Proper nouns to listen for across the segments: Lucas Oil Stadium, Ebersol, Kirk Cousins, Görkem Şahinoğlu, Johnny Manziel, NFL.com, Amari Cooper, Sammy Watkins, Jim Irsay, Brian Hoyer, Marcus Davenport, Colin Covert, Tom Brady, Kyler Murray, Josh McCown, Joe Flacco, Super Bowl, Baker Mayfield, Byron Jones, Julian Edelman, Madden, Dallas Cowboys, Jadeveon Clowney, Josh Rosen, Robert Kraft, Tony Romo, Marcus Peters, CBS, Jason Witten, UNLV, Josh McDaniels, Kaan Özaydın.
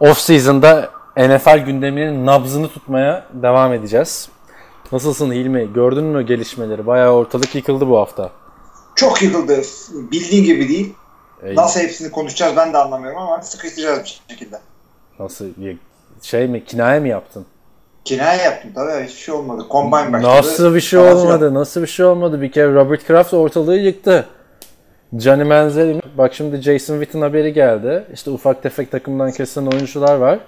off-season'da NFL gündeminin nabzını tutmaya devam edeceğiz. Nasılsın Hilmi? Gördün mü gelişmeleri? Bayağı ortalık yıkıldı bu hafta. Çok yıkıldı. Bildiğin gibi değil. Nasıl hepsini konuşacağız ben de anlamıyorum ama sıkıştıracağız bir şekilde. Nasıl? Şey mi? Kinaye mi yaptın? Kinaye yaptım tabii. Hiçbir şey olmadı. Combine başladı. Nasıl bir şey olmadı? Nasıl bir şey olmadı? Bir kere Robert Kraft ortalığı yıktı. Johnny Manziel, bak şimdi Jason Witten haberi geldi. İşte ufak tefek takımdan kesilen oyuncular var.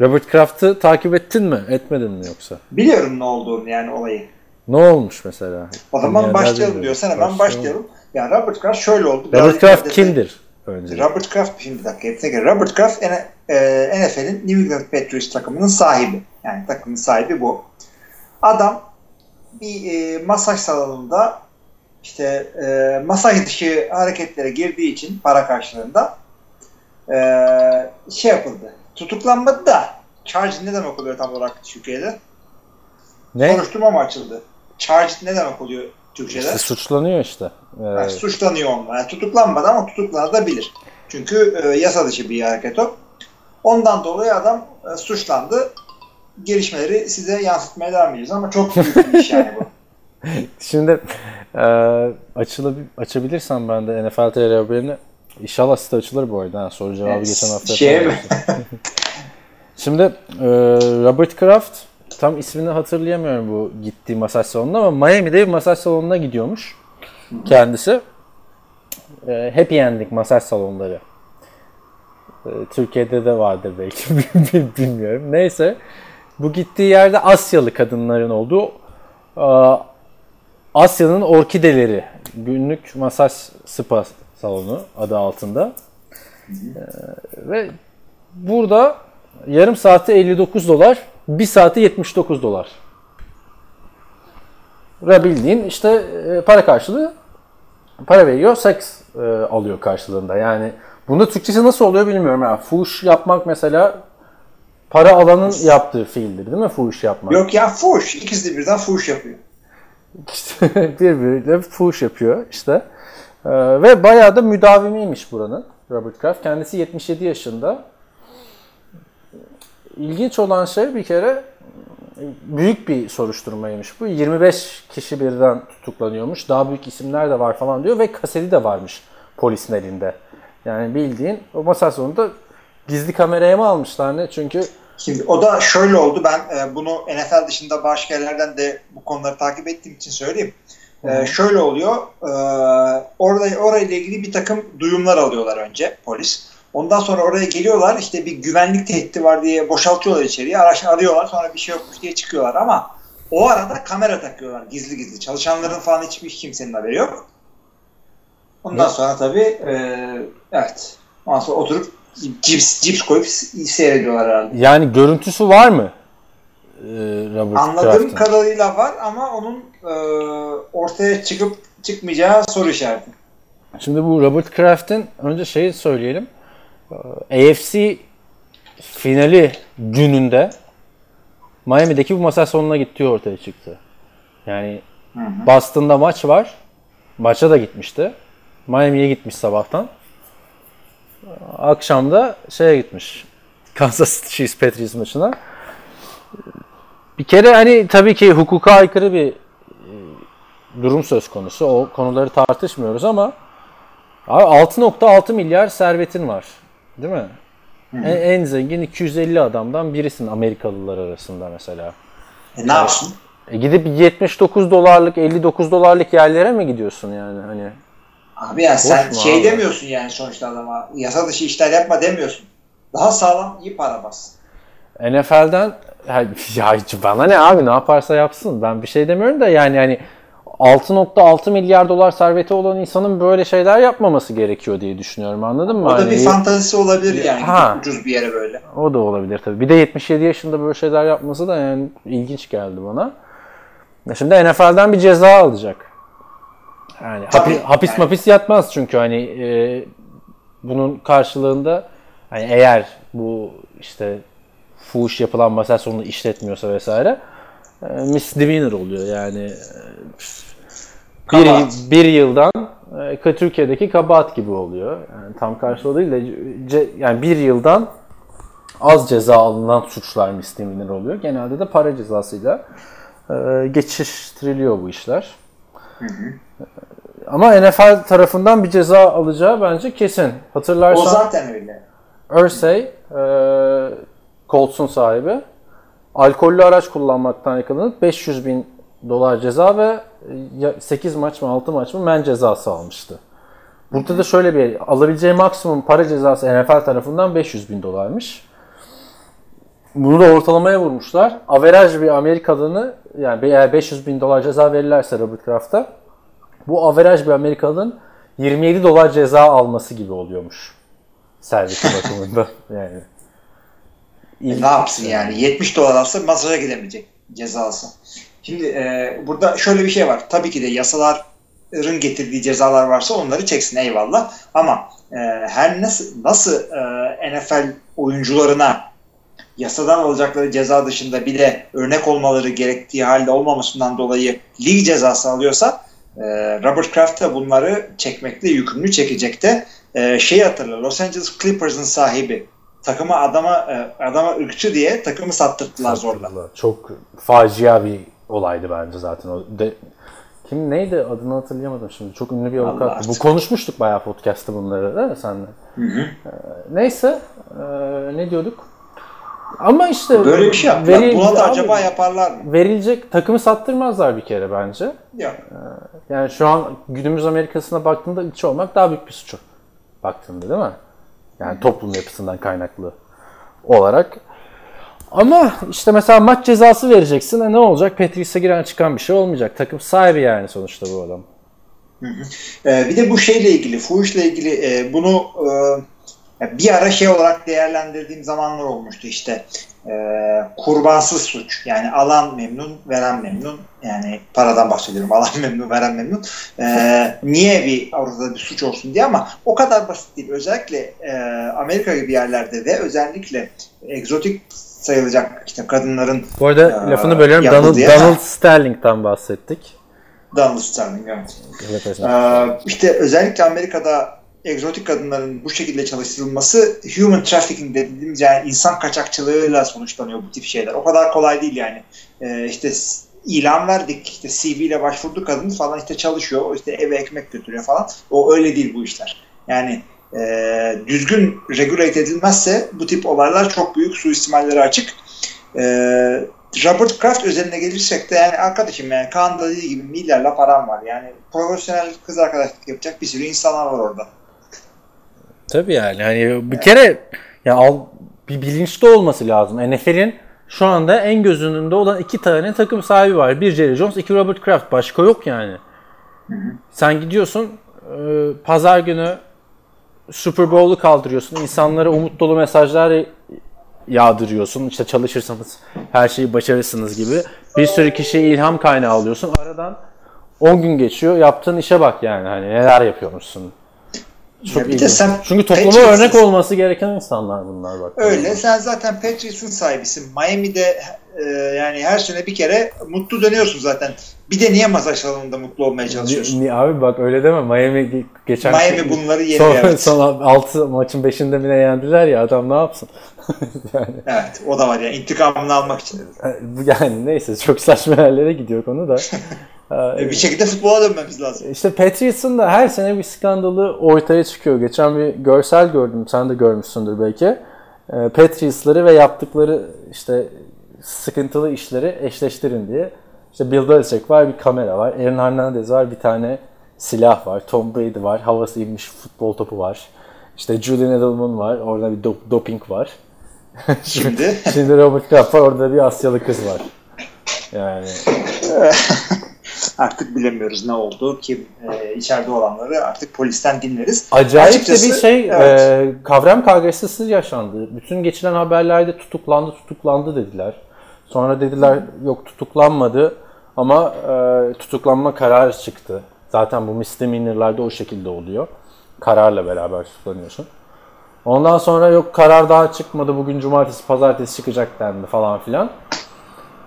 Robert Kraft'ı takip ettin mi? Etmedin mi yoksa? Biliyorum ne olduğunu yani olayı. Ne olmuş mesela? O zaman başlayalım diyorsan hemen başlayalım. Yani Robert Kraft şöyle oldu. Robert Kraft kimdir? Önce. Robert Kraft, şimdi bir dakika hepsine göre. Robert Kraft NFL'in New England Patriots takımının sahibi. Yani takımın sahibi bu. Adam bir masaj salonunda İşte masaj dışı hareketlere girdiği için para karşılığında şey yapıldı. Tutuklanmadı da charge ne demek oluyor tam olarak Türkiye'de? Ne? Soruşturma mı açıldı? Charge ne demek oluyor Türkiye'de? İşte suçlanıyor işte. Yani suçlanıyor onlar. Yani tutuklanmadı ama tutuklanabilir. Çünkü yasa dışı bir hareket o. Ondan dolayı adam suçlandı. Gelişmeleri size yansıtmaya devam edeceğiz ama çok büyük bir iş yani bu. Şimdi açabilirsem ben de NFL TR haberini, inşallah site açılır bu arada. Ha, soru cevabı geçen hafta. Şimdi Robert Kraft, tam ismini hatırlayamıyorum bu gittiği masaj salonunda ama Miami'de bir masaj salonuna gidiyormuş kendisi. Happy Ending masaj salonları. Türkiye'de de vardır belki bilmiyorum. Neyse, bu gittiği yerde Asyalı kadınların olduğu Asya'nın Orkideleri günlük masaj spa salonu adı altında. Ve burada yarım saati $59, bir saati $79. Ve bildiğin işte para karşılığı para veriyor, seks alıyor karşılığında. Yani bunda Türkçesi nasıl oluyor bilmiyorum. Yani fuş yapmak mesela para alanın yaptığı fiildir değil mi? Fuş yapmak. Yok ya, fuş. İkisi de birden fuş yapıyor. İşte birbiriyle fuş yapıyor işte. Ve bayağı da müdavimiymiş buranın Robert Kraft. Kendisi 77 yaşında. İlginç olan şey, bir kere büyük bir soruşturmaymış bu. 25 kişi birden tutuklanıyormuş. Daha büyük isimler de var falan diyor ve kaseti de varmış polisin elinde. Yani bildiğin o masaj sonunda gizli kameraya mı almışlar ne? Çünkü şimdi o da şöyle oldu. Ben bunu NFL dışında başka yerlerden de bu konuları takip ettiğim için söyleyeyim. Şöyle oluyor. Orayla ilgili bir takım duyumlar alıyorlar önce polis. Ondan sonra oraya geliyorlar. İşte bir güvenlik tehdidi var diye boşaltıyorlar içeriye. Arıyorlar. Sonra bir şey yokmuş diye çıkıyorlar ama o arada kamera takıyorlar gizli gizli. Çalışanların falan hiç kimsenin haberi yok. Ondan sonra tabii evet. Ondan sonra oturup cips koyup seyrediyorlar herhalde. Yani görüntüsü var mı? Anladığım kadarıyla var ama onun ortaya çıkıp çıkmayacağı soru işareti. Şimdi bu Robert Kraft'ın önce şeyi söyleyelim. AFC finali gününde Miami'deki bu masaj salonuna gittiği ortaya çıktı. Yani Boston'da maç var. Maça da gitmişti. Miami'ye gitmiş sabahtan. Akşam da şeye gitmiş, Kansas City Patriots maçına. Bir kere hani tabii ki hukuka aykırı bir durum söz konusu. O konuları tartışmıyoruz ama abi 6.6 milyar servetin var. Değil mi? En zengin 250 adamdan birisin Amerikalılar arasında mesela. Ne yapsın? Gidip $79, $59 yerlere mi gidiyorsun yani hani? Abi ya sen şey demiyorsun yani sonuçta adama yasa dışı işler yapma demiyorsun. Daha sağlam iyi para bas. NFL'den ya bana ne abi, ne yaparsa yapsın. Ben bir şey demiyorum da yani 6.6 milyar dolar serveti olan insanın böyle şeyler yapmaması gerekiyor diye düşünüyorum. Anladın mı? O da hani bir fantazisi olabilir yani. Ha. Ucuz bir yere böyle. O da olabilir tabii. Bir de 77 yaşında böyle şeyler yapması da yani ilginç geldi bana. Şimdi NFL'den bir ceza alacak. Yani tabii, hapis yani. Mapis yatmaz çünkü hani bunun karşılığında hani eğer bu işte fuhuş yapılan masal sonunu işletmiyorsa vesaire misdemeanor oluyor yani bir yıldan Türkiye'deki kabahat gibi oluyor. Yani tam karşılığı değil de yani bir yıldan az ceza alınan suçlar misdemeanor oluyor. Genelde de para cezasıyla geçiştiriliyor bu işler. Hı hı. Ama NFL tarafından bir ceza alacağı bence kesin. Hatırlarsan o zaten öyle. Irsay, Colts'un sahibi, alkollü araç kullanmaktan yakalanıp $500,000 ceza ve 8 maç mı 6 maç mı men cezası almıştı. Burada da şöyle bir alabileceği maksimum para cezası NFL tarafından $500,000'mış. Bunu da ortalamaya vurmuşlar. Averaj bir Amerikalı'nı yani eğer $500,000 ceza verirlerse Robert Kraft'a bu averaj bir Amerikalı'nın $27 ceza alması gibi oluyormuş. Servisi bakımında yani. Ne yapsın yani? $70 alsa masaja gidemeyecek cezası. Şimdi burada şöyle bir şey var. Tabii ki de yasaların getirdiği cezalar varsa onları çeksin eyvallah. Ama her nasıl NFL oyuncularına yasadan alacakları ceza dışında bir de örnek olmaları gerektiği halde olmamasından dolayı lig cezası alıyorsa Robert Kraft da bunları çekmekte yükümlü çekecekte. Şeyi hatırla, Los Angeles Clippers'ın sahibi takımı adama ırkçı diye takımı sattırdılar zorla. Çok facia bir olaydı bence zaten. Kim neydi adını hatırlayamadım şimdi. Çok ünlü bir avukat. Bu konuşmuştuk bayağı podcast'ta bunları değil mi senle? Neyse ne diyorduk? Ama işte böyle bir şey yaptılar. Buna da acaba yaparlar mı? Verilecek takımı sattırmazlar bir kere bence. Yok. Yani şu an günümüz Amerika'sına baktığında ırkçı olmak daha büyük bir suç. Baktığında değil mi? Yani toplum yapısından kaynaklı olarak. Ama işte mesela maç cezası vereceksin. Ne olacak? Patrice'e giren çıkan bir şey olmayacak. Takım sahibi yani sonuçta bu adam. Hı hı. Bir de bu şeyle ilgili, fuhuşla ilgili bunu bir ara şey olarak değerlendirdiğim zamanlar olmuştu işte. Kurbansız suç. Yani alan memnun, veren memnun. Yani paradan bahsediyorum. Alan memnun, veren memnun. Niye bir Avrupa'da bir suç olsun diye ama o kadar basit değil. Özellikle Amerika gibi yerlerde ve özellikle egzotik sayılacak işte kadınların. Bu arada lafını bölüyorum. Donald Sterling'den bahsettik. Donald Sterling evet. İşte özellikle Amerika'da egzotik kadınların bu şekilde çalıştırılması human trafficking dediğimiz yani insan kaçakçılığıyla sonuçlanıyor bu tip şeyler. O kadar kolay değil yani. İşte ilan verdik, işte CV ile başvurdu kadın falan işte çalışıyor, işte eve ekmek götürüyor falan. O öyle değil bu işler. Yani düzgün regulate edilmezse bu tip olaylar çok büyük suistimalleri açık. Robert Kraft özeline gelirsek de yani arkadaşım yani Kaan da dediği gibi milyarla param var. Yani profesyonel kız arkadaşlık yapacak bir sürü insanlar var orada. Tabii yani hani bir kere ya bir bilinçli olması lazım. NFL'in şu anda en göz önünde olan iki tane takım sahibi var. Bir Jerry Jones, iki Robert Kraft. Başka yok yani. Hı hı. Sen gidiyorsun pazar günü Super Bowl'u kaldırıyorsun. İnsanlara umut dolu mesajlar yağdırıyorsun. İşte çalışırsanız her şeyi başarırsınız gibi. Bir sürü kişiye ilham kaynağı alıyorsun. Aradan 10 gün geçiyor. Yaptığın işe bak yani. Hani neler yapıyormuşsun. Çok bir de sen çünkü topluma örnek olması gereken insanlar bunlar bak. Öyle. Sen zaten Patriots'ın sahibisin. Miami'de yani her sene bir kere mutlu dönüyorsun zaten. Bir de niye masaj alanında mutlu olmaya çalışıyorsun? Abi bak öyle deme. Miami geçen bunları yeniyor. Son 6 maçın 5'inde bile yendiler ya adam ne yapsın? yani. Evet o da var ya yani, intikamını almak için. Yani neyse çok saçma yerlere gidiyor konu da. Bir şekilde futbola dönmemiz lazım. İşte Patriots'ın da her sene bir skandalı ortaya çıkıyor. Geçen bir görsel gördüm. Sen de görmüşsündür belki. Patriots'ları ve yaptıkları işte sıkıntılı işleri eşleştirin diye. İşte Bill Belichick var, bir kamera var. Aaron Hernandez var, bir tane silah var. Tom Brady var, havası inmiş futbol topu var. İşte Julian Edelman var, orada bir doping var. Şimdi Robert Kraft var, orada bir Asyalı kız var. Yani artık bilemiyoruz ne oldu. Kim içeride olanları artık polisten dinleriz. Acayip açıkçası, de bir şey, evet, kavram kargaşası yaşandı. Bütün geçilen haberlerde tutuklandı dediler. Sonra dediler yok tutuklanmadı ama tutuklanma kararı çıktı. Zaten bu misdemeanor'larda o şekilde oluyor. Kararla beraber tutuklanıyorsun. Ondan sonra yok karar daha çıkmadı, bugün cumartesi pazartesi çıkacak dendi falan filan.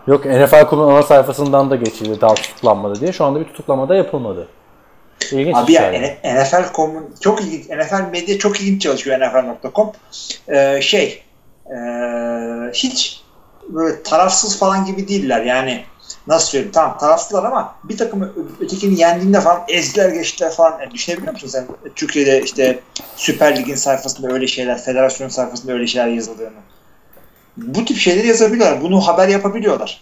Yok NFL.com'un ana sayfasından da geçildi daha tutuklanmadı diye. Şu anda bir tutuklama da yapılmadı. İlginç. Abi ya NFL.com'un çok ilginç, NFL medya çok ilginç çalışıyor NFL.com. Hiç böyle tarafsız falan gibi değiller yani. Nasıl söyleyeyim? Tamam tarafsızlar ama bir takım ötekini yendiğinde falan ezdiler geçtiler falan. Yani düşünebiliyor musun sen Türkiye'de işte Süper Lig'in sayfasında öyle şeyler, federasyonun sayfasında öyle şeyler yazıldığını? Bu tip şeyleri yazabiliyorlar. Bunu haber yapabiliyorlar.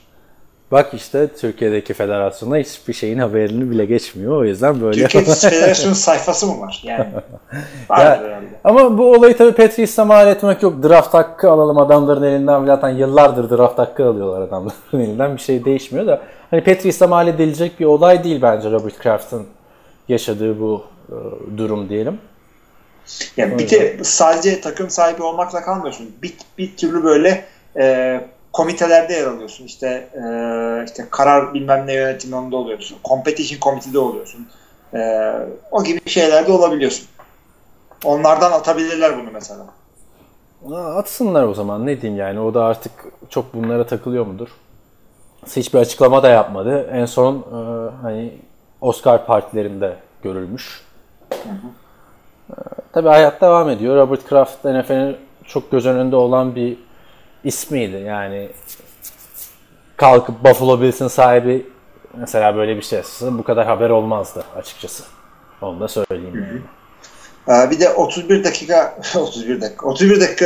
Bak işte Türkiye'deki federasyona hiçbir şeyin haberini bile geçmiyor. O yüzden böyle... Türkiye'de federasyonun sayfası mı var? Yani. Ya, ama bu olayı tabii Patrice'le mal etmek yok. Draft hakkı alalım adamların elinden. Zaten yıllardır draft hakkı alıyorlar adamların elinden. Bir şey değişmiyor da. Hani Patrice'le mal edilecek bir olay değil bence Robert Kraft'ın yaşadığı bu durum diyelim. Yani bir de sadece takım sahibi olmakla kalmıyorsun. Bir türlü böyle komitelerde yer alıyorsun. İşte karar bilmem ne yönetiminde oluyorsun. Competition Committee'de oluyorsun. O gibi şeylerde olabiliyorsun. Onlardan atabilirler bunu mesela. Atsınlar o zaman. Ne diyeyim yani. O da artık çok bunlara takılıyor mudur? Hiçbir açıklama da yapmadı. En son hani Oscar partilerinde görülmüş. Hı hı. Tabii hayat devam ediyor. Robert Kraft NFL'in çok göz önünde olan bir ismiydi. Yani kalkıp Buffalo Bills'in sahibi mesela böyle bir şey bu kadar haber olmazdı açıkçası. Onu da söyleyeyim. Yani. Bir de 31 dakika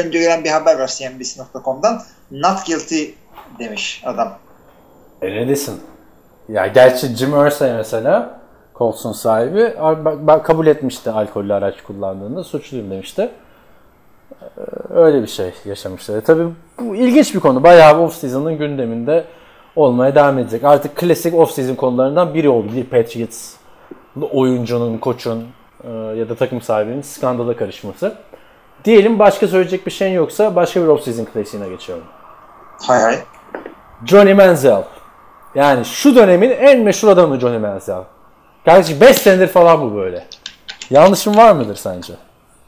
önce gelen bir haber var CNBC.com'dan. Not guilty demiş adam. Ne desin? Ya gerçi Jim Irsay mesela Colts'un sahibi kabul etmişti alkollü araç kullandığında, suçluyum demişti. Öyle bir şey yaşamışlar. Tabii bu ilginç bir konu. Bayağı off-season'ın gündeminde olmaya devam edecek. Artık klasik off-season konularından biri oldu. Bir Patriots oyuncunun, koçun ya da takım sahibinin skandala karışması. Diyelim başka söyleyecek bir şeyin yoksa başka bir off-season klasiğine geçiyorum. Hay hay. Johnny Manziel. Yani şu dönemin en meşhur adamı Johnny Manziel. Kardeşim 5 senedir falan bu böyle. Yanlışım var mıdır sence?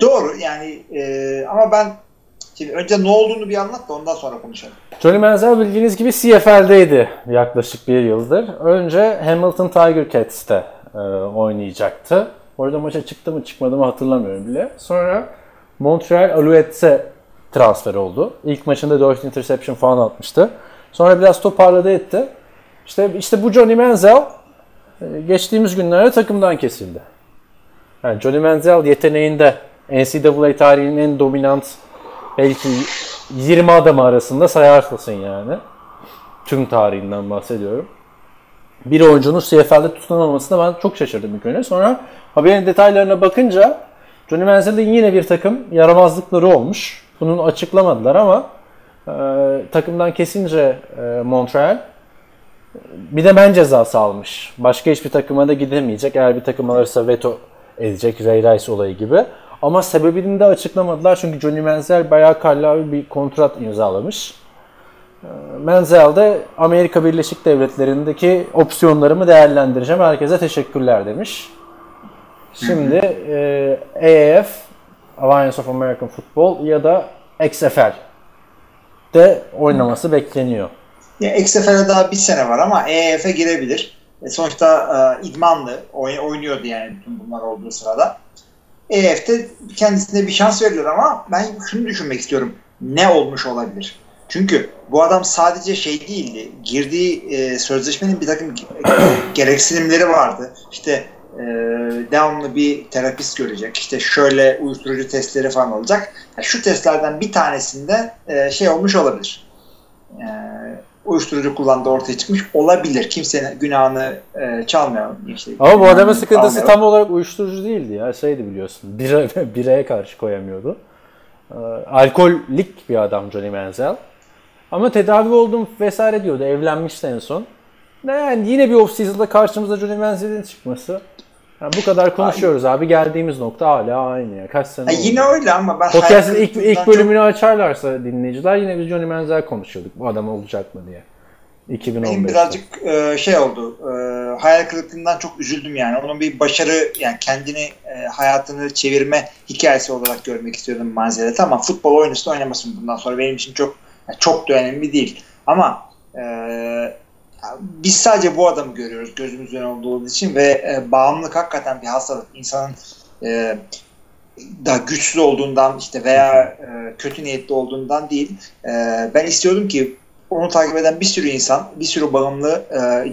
Doğru yani ama ben şimdi önce ne olduğunu bir anlat da ondan sonra konuşalım. Johnny Manziel bildiğiniz gibi CFL'deydi yaklaşık bir yıldır. Önce Hamilton Tiger Cats'te oynayacaktı. Orada maça çıktı mı çıkmadı mı hatırlamıyorum bile. Sonra Montreal Alouettes'e transfer oldu. İlk maçında 4 interception falan atmıştı. Sonra biraz toparladı etti. İşte bu Johnny Manziel geçtiğimiz günlerde takımdan kesildi. Yani Johnny Manziel yeteneğinde NCAA tarihinin en dominant belki 20 adamı arasında sayarsın yani. Tüm tarihinden bahsediyorum. Bir oyuncunun CFL'de tutunamamasına ben çok şaşırdım ilk önce. Sonra haberin detaylarına bakınca Johnny Manziel'in yine bir takım yaramazlıkları olmuş. Bunu açıklamadılar ama takımdan kesince Montreal bir de men cezası almış. Başka hiçbir takıma da gidemeyecek. Eğer bir takım alırsa veto edecek. Ray Rice olayı gibi. Ama sebebini de açıklamadılar. Çünkü Johnny Manziel bayağı kallavi bir kontrat imzalamış. Manziel de Amerika Birleşik Devletleri'ndeki opsiyonlarımı değerlendireceğim. Herkese teşekkürler demiş. Şimdi AAF, Alliance of American Football ya da XFL'de oynaması bekleniyor. XFL'e daha bir sene var ama EF'e girebilir. Sonuçta idmanlı oynuyordu yani bütün bunlar olduğu sırada. EF'de kendisine bir şans veriyor ama ben şunu düşünmek istiyorum. Ne olmuş olabilir? Çünkü bu adam sadece şey değildi. Girdiği sözleşmenin bir takım gereksinimleri vardı. Devamlı bir terapist görecek. Şöyle uyuşturucu testleri falan olacak. Yani şu testlerden bir tanesinde şey olmuş olabilir. Uyuşturucu kullandığı ortaya çıkmış olabilir. Kimsenin günahını çalmayalım. Ama bu adamın sıkıntısı tam olarak uyuşturucu değildi ya. Biliyorsun. Bireye karşı koyamıyordu. Alkolik bir adam Johnny Manziel. Ama tedavi oldum vesaire diyordu. Evlenmişti en son. Yani yine bir off-season'da karşımıza Johnny Manziel'in çıkması. Yani bu kadar konuşuyoruz abi. Geldiğimiz nokta hala aynı ya. Kaç sene oldu. Yine öyle ama ben... Podcast'ın ilk bölümünü açarlarsa dinleyiciler yine biz Johnny Manziel konuşuyorduk. Bu adam olacak mı diye. 2015'te. Benim birazcık şey oldu. Hayal kırıklığından çok üzüldüm yani. Onun bir başarı, yani kendini, hayatını çevirme hikayesi olarak görmek istiyordum Manziel'e. Tamam, futbol oyuncusu oynamasın bundan sonra. Benim için çok da önemli değil. Ama biz sadece bu adamı görüyoruz gözümüzden olduğu için ve bağımlılık hakikaten bir hastalık. İnsanın daha güçsüz olduğundan işte veya kötü niyetli olduğundan değil. Ben istiyordum ki onu takip eden bir sürü insan, bir sürü bağımlı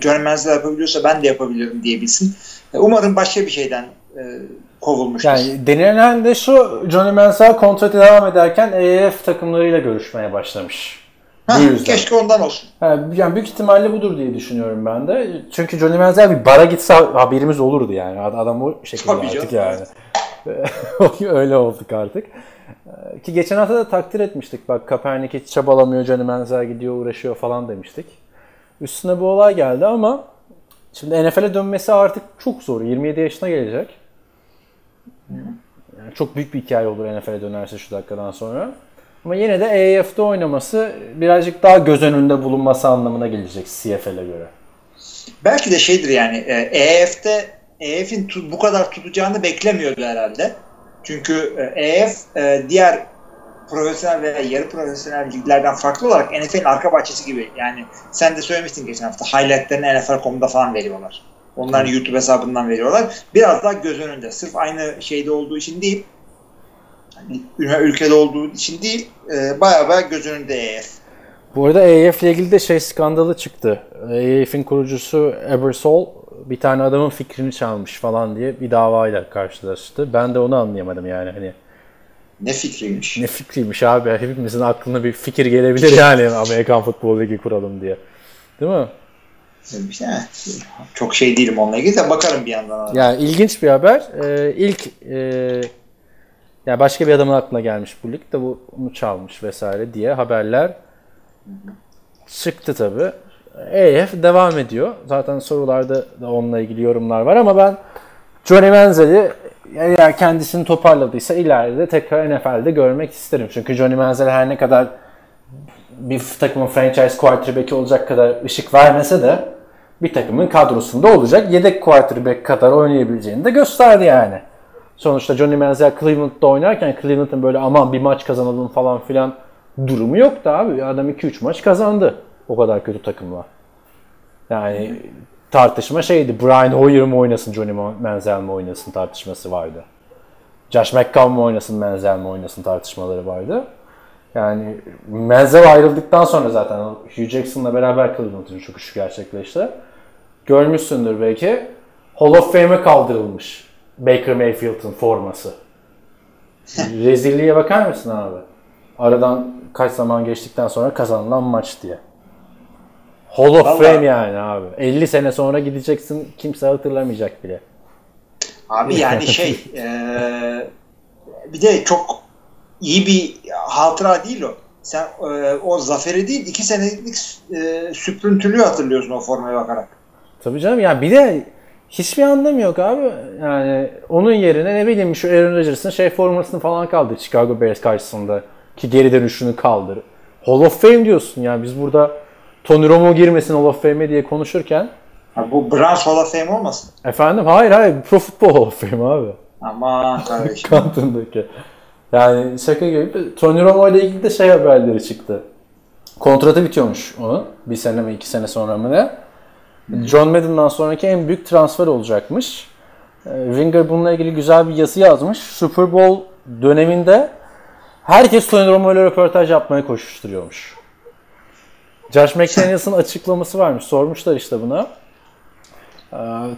Johnny Manziel yapabiliyorsa ben de yapabiliyorum diyebilsin. Umarım başka bir şeyden kovulmuştur. Yani denilen de şu, Johnny Manziel kontratı devam ederken AAF takımlarıyla görüşmeye başlamış. Keşke ondan olsun. Yani büyük ihtimalle budur diye düşünüyorum ben de. Çünkü Johnny Manziel bir bara gitse haberimiz olurdu yani. Adam o şekilde tabii artık canım. Yani. Öyle olduk artık. Ki geçen hafta da takdir etmiştik. Bak Kaepernick hiç çabalamıyor, Johnny Manziel gidiyor uğraşıyor falan demiştik. Üstüne bu olay geldi ama şimdi NFL'e dönmesi artık çok zor. 27 yaşına gelecek. Yani çok büyük bir hikaye olur NFL'e dönerse şu dakikadan sonra. Ama yine de AAF'de oynaması birazcık daha göz önünde bulunması anlamına gelecek CFL'e göre. Belki de şeydir yani, AAF'in bu kadar tutacağını beklemiyordu herhalde. Çünkü AAF diğer profesyonel veya yarı profesyonel liglerden farklı olarak NFL'in arka bahçesi gibi. Yani sen de söylemiştin geçen hafta, highlightlerini NFL.com'da falan veriyorlar. Onların YouTube hesabından veriyorlar. Biraz daha göz önünde. Sırf aynı şeyde olduğu için değil, ülkede olduğu için değil, baya göz önünde AAF. Bu arada AAF ile ilgili de skandalı çıktı. AAF'in kurucusu Ebersol bir tane adamın fikrini çalmış falan diye bir davayla karşılaştı. Ben de onu anlayamadım yani hani. Ne fikriymiş? Ne fikriymiş abi? Hepimizin aklına bir fikir gelebilir yani Amerikan Futbol Ligi kuralım diye. Değil mi? Çok şey değilim onunla ilgili de bakarım bir yandan. Yani ilginç bir haber. Yani başka bir adamın aklına gelmiş bu lig de bunu çalmış vesaire diye haberler çıktı tabii. AAF devam ediyor. Zaten sorularda da onunla ilgili yorumlar var ama ben Johnny Manziel'i eğer kendisini toparladıysa ileride tekrar NFL'de görmek isterim. Çünkü Johnny Manziel her ne kadar bir takımın franchise quarterback'i olacak kadar ışık vermese de bir takımın kadrosunda olacak, yedek quarterback kadar oynayabileceğini de gösterdi yani. Sonuçta Johnny Manziel Cleveland'da oynarken Cleveland'ın böyle aman bir maç kazanalım falan filan durumu yoktu abi. Adam 2-3 maç kazandı o kadar kötü takımla. Yani tartışma şeydi, Brian Hoyer mi oynasın Johnny Manziel mi oynasın tartışması vardı. Josh McCown mu oynasın Manziel mi oynasın tartışmaları vardı. Yani Manziel ayrıldıktan sonra zaten Hugh Jackson'la beraber Cleveland'ın çok üşü gerçekleşti. Görmüşsündür belki, Hall of Fame'e kaldırılmış Baker Mayfield'ın forması. Rezilliğe bakar mısın abi? Aradan kaç zaman geçtikten sonra kazanılan maç diye. Hall of Fame yani abi. 50 sene sonra gideceksin, kimse hatırlamayacak bile. Abi yani bir de çok iyi bir hatıra değil o. Sen o zaferi değil, 2 senelik süprüntülüğü hatırlıyorsun o formaya bakarak. Tabii canım yani bir de hiçbir anlamı yok abi. Yani onun yerine ne bileyim şu Aaron Rodgers'ın formasını falan kaldır Chicago Bears karşısında ki geri dönüşünü kaldır. Hall of Fame diyorsun yani biz burada Tony Romo girmesin Hall of Fame'e diye konuşurken. Abi bu Browns Hall of Fame olmasın? Efendim? Hayır. Pro Football Hall of Fame abi. Aman kardeşim. Kantındaki. Yani şaka gibi. Tony Romo ile ilgili de haberleri çıktı. Kontratı bitiyormuş onun. 1 sene mi 2 sene sonra mı ne? John Madden'dan sonraki en büyük transfer olacakmış. Ringer bununla ilgili güzel bir yazı yazmış. Super Bowl döneminde herkes Tony Romo ile röportaj yapmaya koşuşturuyormuş. Josh McDaniels'ın açıklaması varmış. Sormuşlar işte buna.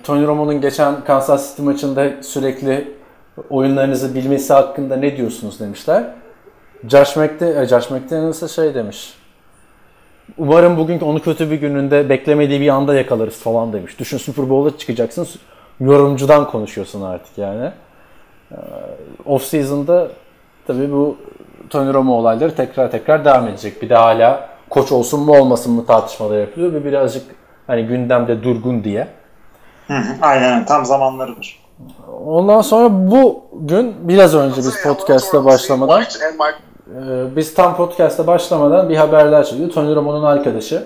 Tony Romo'nun geçen Kansas City maçında sürekli oyunlarınızı bilmesi hakkında ne diyorsunuz demişler. Josh McDaniels'a demiş. Umarım bugün onu kötü bir gününde beklemediği bir anda yakalarız falan demiş. Düşün Super Bowl'a çıkacaksın, yorumcudan konuşuyorsun artık yani. Off-season'da tabii bu Tony Romo olayları tekrar devam edecek. Bir de hala koç olsun mu olmasın mı tartışmaları yapılıyor. Bir birazcık Hani gündemde durgun diye. Aynen, tam zamanlarıdır. Ondan sonra bugün biraz önce biz podcast'ta başlamadan bir haberler çıktı. Tony Romo'nun arkadaşı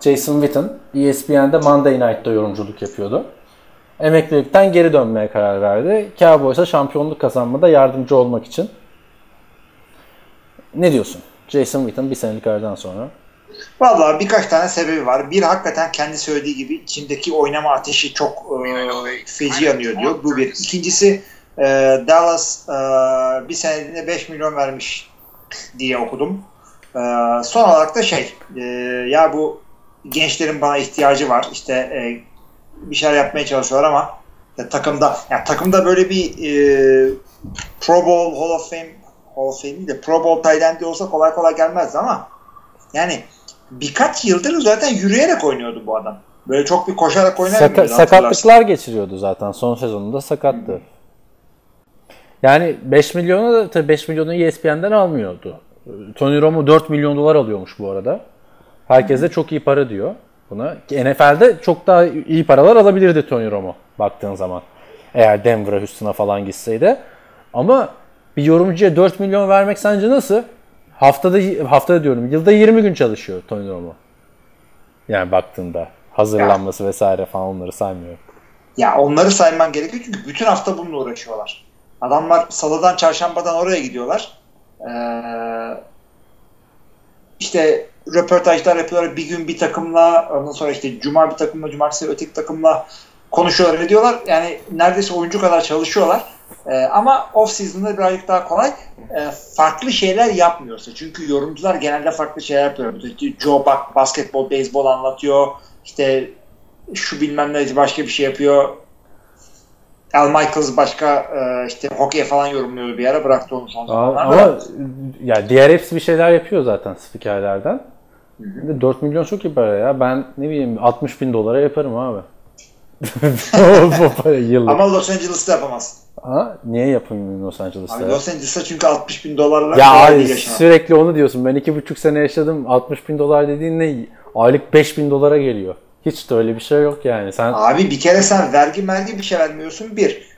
Jason Witten ESPN'de Monday Night'da yorumculuk yapıyordu. Emeklilikten geri dönmeye karar verdi. Cowboys'a şampiyonluk kazanmada yardımcı olmak için. Ne diyorsun? Jason Witten bir senelik aradan sonra. Vallahi birkaç tane sebebi var. Bir, hakikaten kendi söylediği gibi içindeki oynama ateşi çok feci yanıyor diyor. Bu bir. İkincisi Dallas bir senede 5 milyon vermiş diye okudum. Son olarak da ya bu gençlerin bana ihtiyacı var. İşte bir şeyler yapmaya çalışıyorlar ama takımda böyle bir Pro Bowl Hall of Fame değil de Pro Bowl tight end olsa kolay kolay gelmezdi ama yani birkaç yıldır zaten yürüyerek oynuyordu bu adam. Böyle çok bir koşarak oynamıyordu. Sakatlıklar geçiriyordu zaten. Son sezonunda sakattı. Hmm. Yani 5 milyonu da tabii 5 milyonu ESPN'den almıyordu. Tony Romo 4 milyon dolar alıyormuş bu arada. Herkes de çok iyi para diyor buna. NFL'de çok daha iyi paralar alabilirdi Tony Romo baktığın zaman. Eğer Denver'a, Houston'a falan gitseydi. Ama bir yorumcuya 4 milyon vermek sence nasıl? Haftada diyorum, yılda 20 gün çalışıyor Tony Romo. Yani baktığında hazırlanması ya, vesaire falan onları saymıyorum. Ya onları sayman gerekiyor çünkü bütün hafta bununla uğraşıyorlar. Adamlar salıdan çarşambadan oraya gidiyorlar. İşte röportajlar yapıyorlar bir gün bir takımla, ondan sonra işte cuma bir takımla, cumartesi öteki takımla konuşuyorlar, ediyorlar. Yani neredeyse oyuncu kadar çalışıyorlar. Ama off-season'da birazcık daha kolay. Farklı şeyler yapmıyorsa. Çünkü yorumcular genelde farklı şeyler yapıyor. Joe basketbol, beyzbol anlatıyor. İşte şu bilmem ne başka bir şey yapıyor. Al Michaels başka işte hokey falan yorumluyordu bir ara. Bıraktı onu son zamanlarda. Ama yani diğer hepsi bir şeyler yapıyor zaten spikerlerden. 4 milyon çok iyi para ya. Ben ne bileyim 60 bin dolara yaparım abi. Ama Los Angeles'ta yapamazsın. Ha? Niye yapamıyorum Los Angeles'ta? Abi Los Angeles'ta çünkü 60 bin dolarla ya abi, sürekli onu diyorsun. Ben 2,5 sene yaşadım. 60 bin dolar dediğin ne? Aylık 5 bin dolara geliyor. Hiç de öyle bir şey yok yani. Sen... Abi bir kere sen vergi bir şey vermiyorsun bir.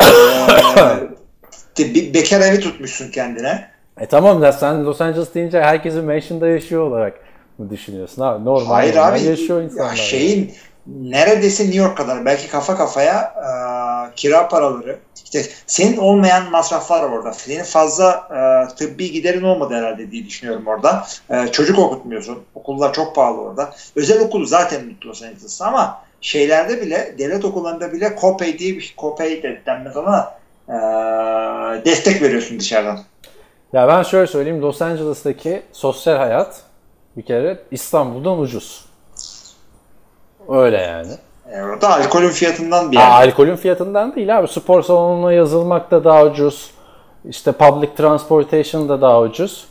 Bekar evi tutmuşsun kendine. Tamam da sen Los Angeles deyince herkesin mansion'da yaşıyor olarak mı düşünüyorsun abi? Normal. Hayır abi. Yaşıyor insanlar. Ya yani. Neredeyse New York kadar belki kafa kafaya kira paraları, işte senin olmayan masraflar orada, senin fazla tıbbi giderin olmadı herhalde diye düşünüyorum orada. Çocuk okutmuyorsun, okullar çok pahalı orada. Özel okul zaten Los Angeles'ta ama şeylerde bile, devlet okullarında bile copay diye bir copay denmez ama destek veriyorsun dışarıdan. Ya ben şöyle söyleyeyim, Los Angeles'taki sosyal hayat bir kere İstanbul'dan ucuz. Öyle yani. Da alkolün fiyatından bir yer. Alkolün fiyatından değil abi. Spor salonuna yazılmak da daha ucuz. İşte public transportation da daha ucuz.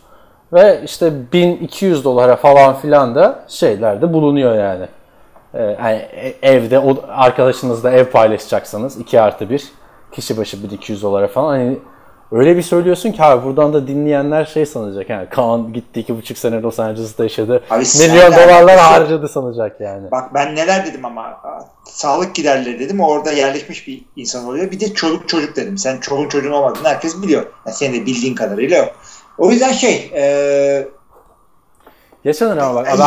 Ve işte 1200 dolara falan filan da şeyler de bulunuyor yani. Yani evde arkadaşınızla ev paylaşacaksınız. 2+1. Kişi başı 1200 dolara falan. Hani öyle bir söylüyorsun ki abi buradan da dinleyenler sanacak. Yani Kaan gitti 2,5 sene Los Angeles'ta yaşadı. Abi, milyon dolarlar harcadı sanacak yani. Bak ben neler dedim ama sağlık giderleri dedim. Orada yerleşmiş bir insan oluyor. Bir de çocuk dedim. Sen çoluk çocuğun olmadığını herkes biliyor. Yani senin de bildiğin kadarıyla yok. O yüzden yaşanır ama bak.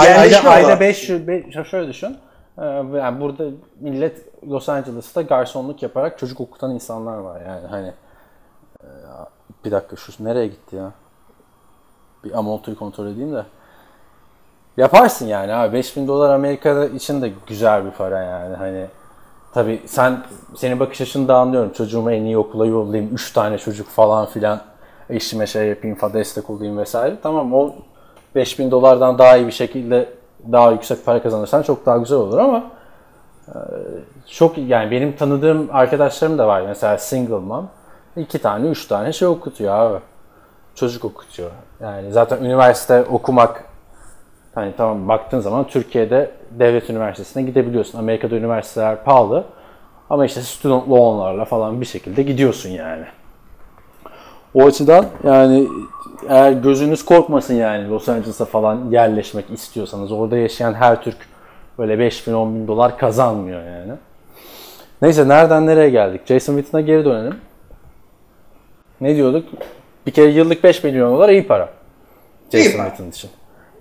Ayda 500 şöyle düşün. Yani burada millet Los Angeles'ta garsonluk yaparak çocuk okutan insanlar var yani hani. Bir dakika şu nereye gitti ya? Bir amortuyu kontrol edeyim de. Yaparsın yani abi. 5000 dolar Amerika'da için de güzel bir para yani. Hani tabii senin bakış açını da anlıyorum. Çocuğumu en iyi okula yollayayım. 3 tane çocuk falan filan. Eşime şey yapayım falan destek olayım vesaire. Tamam o 5000 dolardan daha iyi bir şekilde daha yüksek para kazanırsan çok daha güzel olur ama çok yani benim tanıdığım arkadaşlarım da var. Mesela single mom. 2 tane 3 tane şey okutuyor abi. Çocuk okutuyor. Yani zaten üniversite okumak hani tamam baktığın zaman Türkiye'de devlet üniversitesine gidebiliyorsun. Amerika'da üniversiteler pahalı. Ama işte student loanlarla falan bir şekilde gidiyorsun yani. O açıdan yani eğer gözünüz korkmasın yani Los Angeles'a falan yerleşmek istiyorsanız orada yaşayan her Türk Böyle 5.000-10.000 dolar kazanmıyor yani. Neyse, nereden nereye geldik? Jason Witten'a geri dönelim. Ne diyorduk? Bir kere yıllık 5 milyon dolar iyi para. Jason Witten için.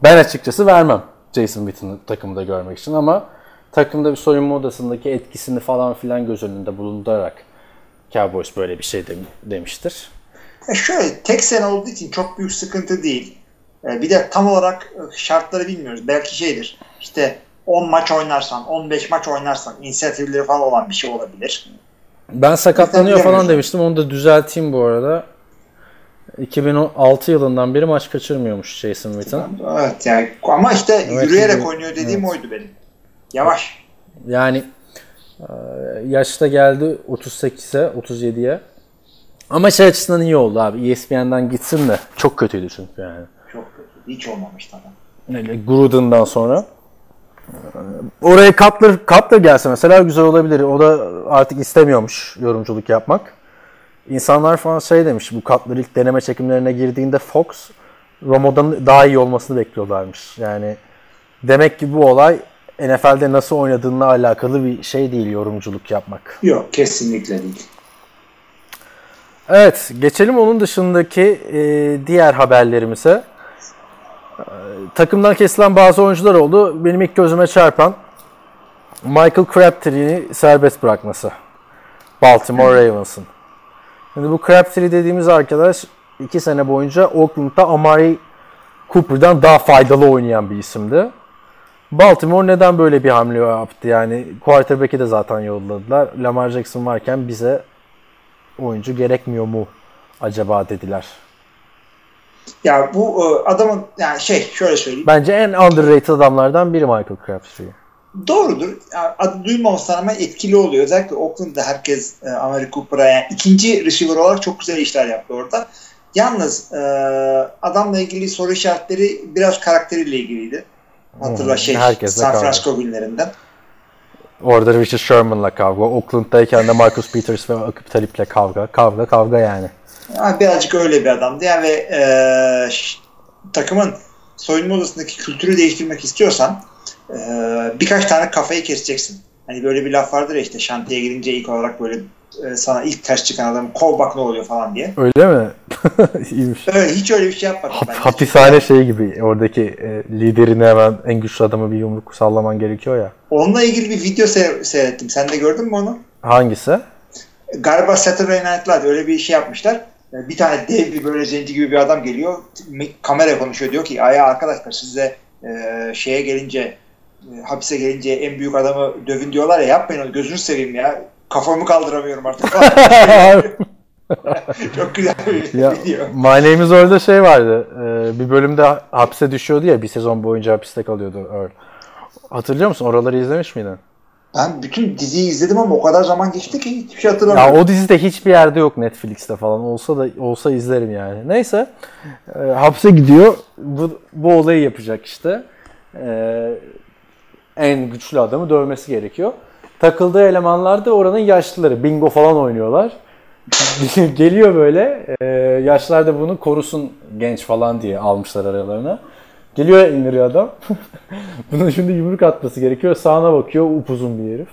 Ben açıkçası vermem Jason Witten'ı takımda görmek için, ama takımda bir soyunma odasındaki etkisini falan filan göz önünde bulundurarak Cowboys böyle bir şey demiştir. Şöyle, tek sene olduğu için çok büyük sıkıntı değil. Bir de tam olarak şartları bilmiyoruz. Belki şeydir, işte 10 maç oynarsan, 15 maç oynarsan inisiyatifleri falan olan bir şey olabilir. Ben sakatlanıyor falan demiştim. Onu da düzelteyim bu arada. 2006 yılından beri maç kaçırmıyormuş Jason Witten. Evet yani, ama işte evet, yürüyerek oynuyor dediğim oydu benim. Yavaş. Yani yaşta geldi 38'e, 37'ye. Ama şey açısından iyi oldu abi. ESPN'den gitsin de. Çok kötüydü çünkü yani. Çok kötü. Hiç olmamıştı adam. Gruden'dan sonra. Oraya Cutler gelse mesela güzel olabilir. O da artık istemiyormuş yorumculuk yapmak. İnsanlar falan şey demiş, bu Cutler ilk deneme çekimlerine girdiğinde Fox, Romo'dan daha iyi olmasını bekliyorlarmış. Yani demek ki bu olay NFL'de nasıl oynadığınla alakalı bir şey değil yorumculuk yapmak. Yok, kesinlikle değil. Evet, geçelim onun dışındaki diğer haberlerimize. Takımdan kesilen bazı oyuncular oldu. Benim ilk gözüme çarpan Michael Crabtree'yi serbest bırakması. Baltimore Ravens'ın. Şimdi bu Crabtree dediğimiz arkadaş 2 sene boyunca Oakland'da Amari Cooper'dan daha faydalı oynayan bir isimdi. Baltimore neden böyle bir hamle yaptı? Yani quarterback'i de zaten yolladılar. Lamar Jackson varken bize oyuncu gerekmiyor mu acaba dediler. Ya bu adamın yani şöyle söyleyeyim. Bence en underrated adamlardan biri Michael Crabtree. Doğrudur. Yani adı duymamasına rağmen etkili oluyor. Özellikle Oakland'da herkes Amari Cooper'a yani ikinci receiver olarak çok güzel işler yaptı orada. Yalnız adamla ilgili soru işaretleri biraz karakteriyle ilgiliydi. Hatırla San Francisco günlerinden. Orada Richard Sherman'la kavga. Oakland'dayken de Marcus Peters ve Akip Talip'le kavga. Kavga yani. Yani birazcık öyle bir adamdı. Yani ve takımın soyunma odasındaki kültürü değiştirmek istiyorsan birkaç tane kafayı keseceksin. Hani böyle bir laf vardır ya, işte şantiye girince ilk olarak böyle sana ilk ters çıkan adamı kov bak ne oluyor falan diye. Öyle mi? İyiymiş. Öyle, hiç öyle bir şey yapmadım. Hapishane şeyi gibi, oradaki liderine hemen en güçlü adamı bir yumruk sallaman gerekiyor ya. Onunla ilgili bir video seyrettim. Sen de gördün mü onu? Hangisi? Galiba Saturday Night Live öyle bir şey yapmışlar. Bir tane dev bir böyle zenci gibi bir adam geliyor. Kamera konuşuyor, diyor ki ayağa arkadaşlar size hapise gelince en büyük adamı dövün diyorlar ya, yapmayın onu, gözünüzü seveyim ya. Kafamı kaldıramıyorum artık. Çok güzel bir video. My Name'imiz orada şey vardı. Bir bölümde hapse düşüyordu ya, bir sezon boyunca hapiste kalıyordu Earl. Hatırlıyor musun? Oraları izlemiş miydin? Ben bütün diziyi izledim ama o kadar zaman geçti ki hiçbir şey hatırlamıyorum. Ya o dizi de hiçbir yerde yok, Netflix'te falan. Olsa izlerim yani. Neyse. Hapse gidiyor. Bu olayı yapacak işte. En güçlü adamı dövmesi gerekiyor. Takıldığı elemanlar da oranın yaşlıları. Bingo falan oynuyorlar. Geliyor böyle. Yaşlılar da bunu korusun genç falan diye almışlar aralarına. Geliyor, indiriyor adam. Bunun şimdi yumruk atması gerekiyor. Sağına bakıyor, upuzun bir herif.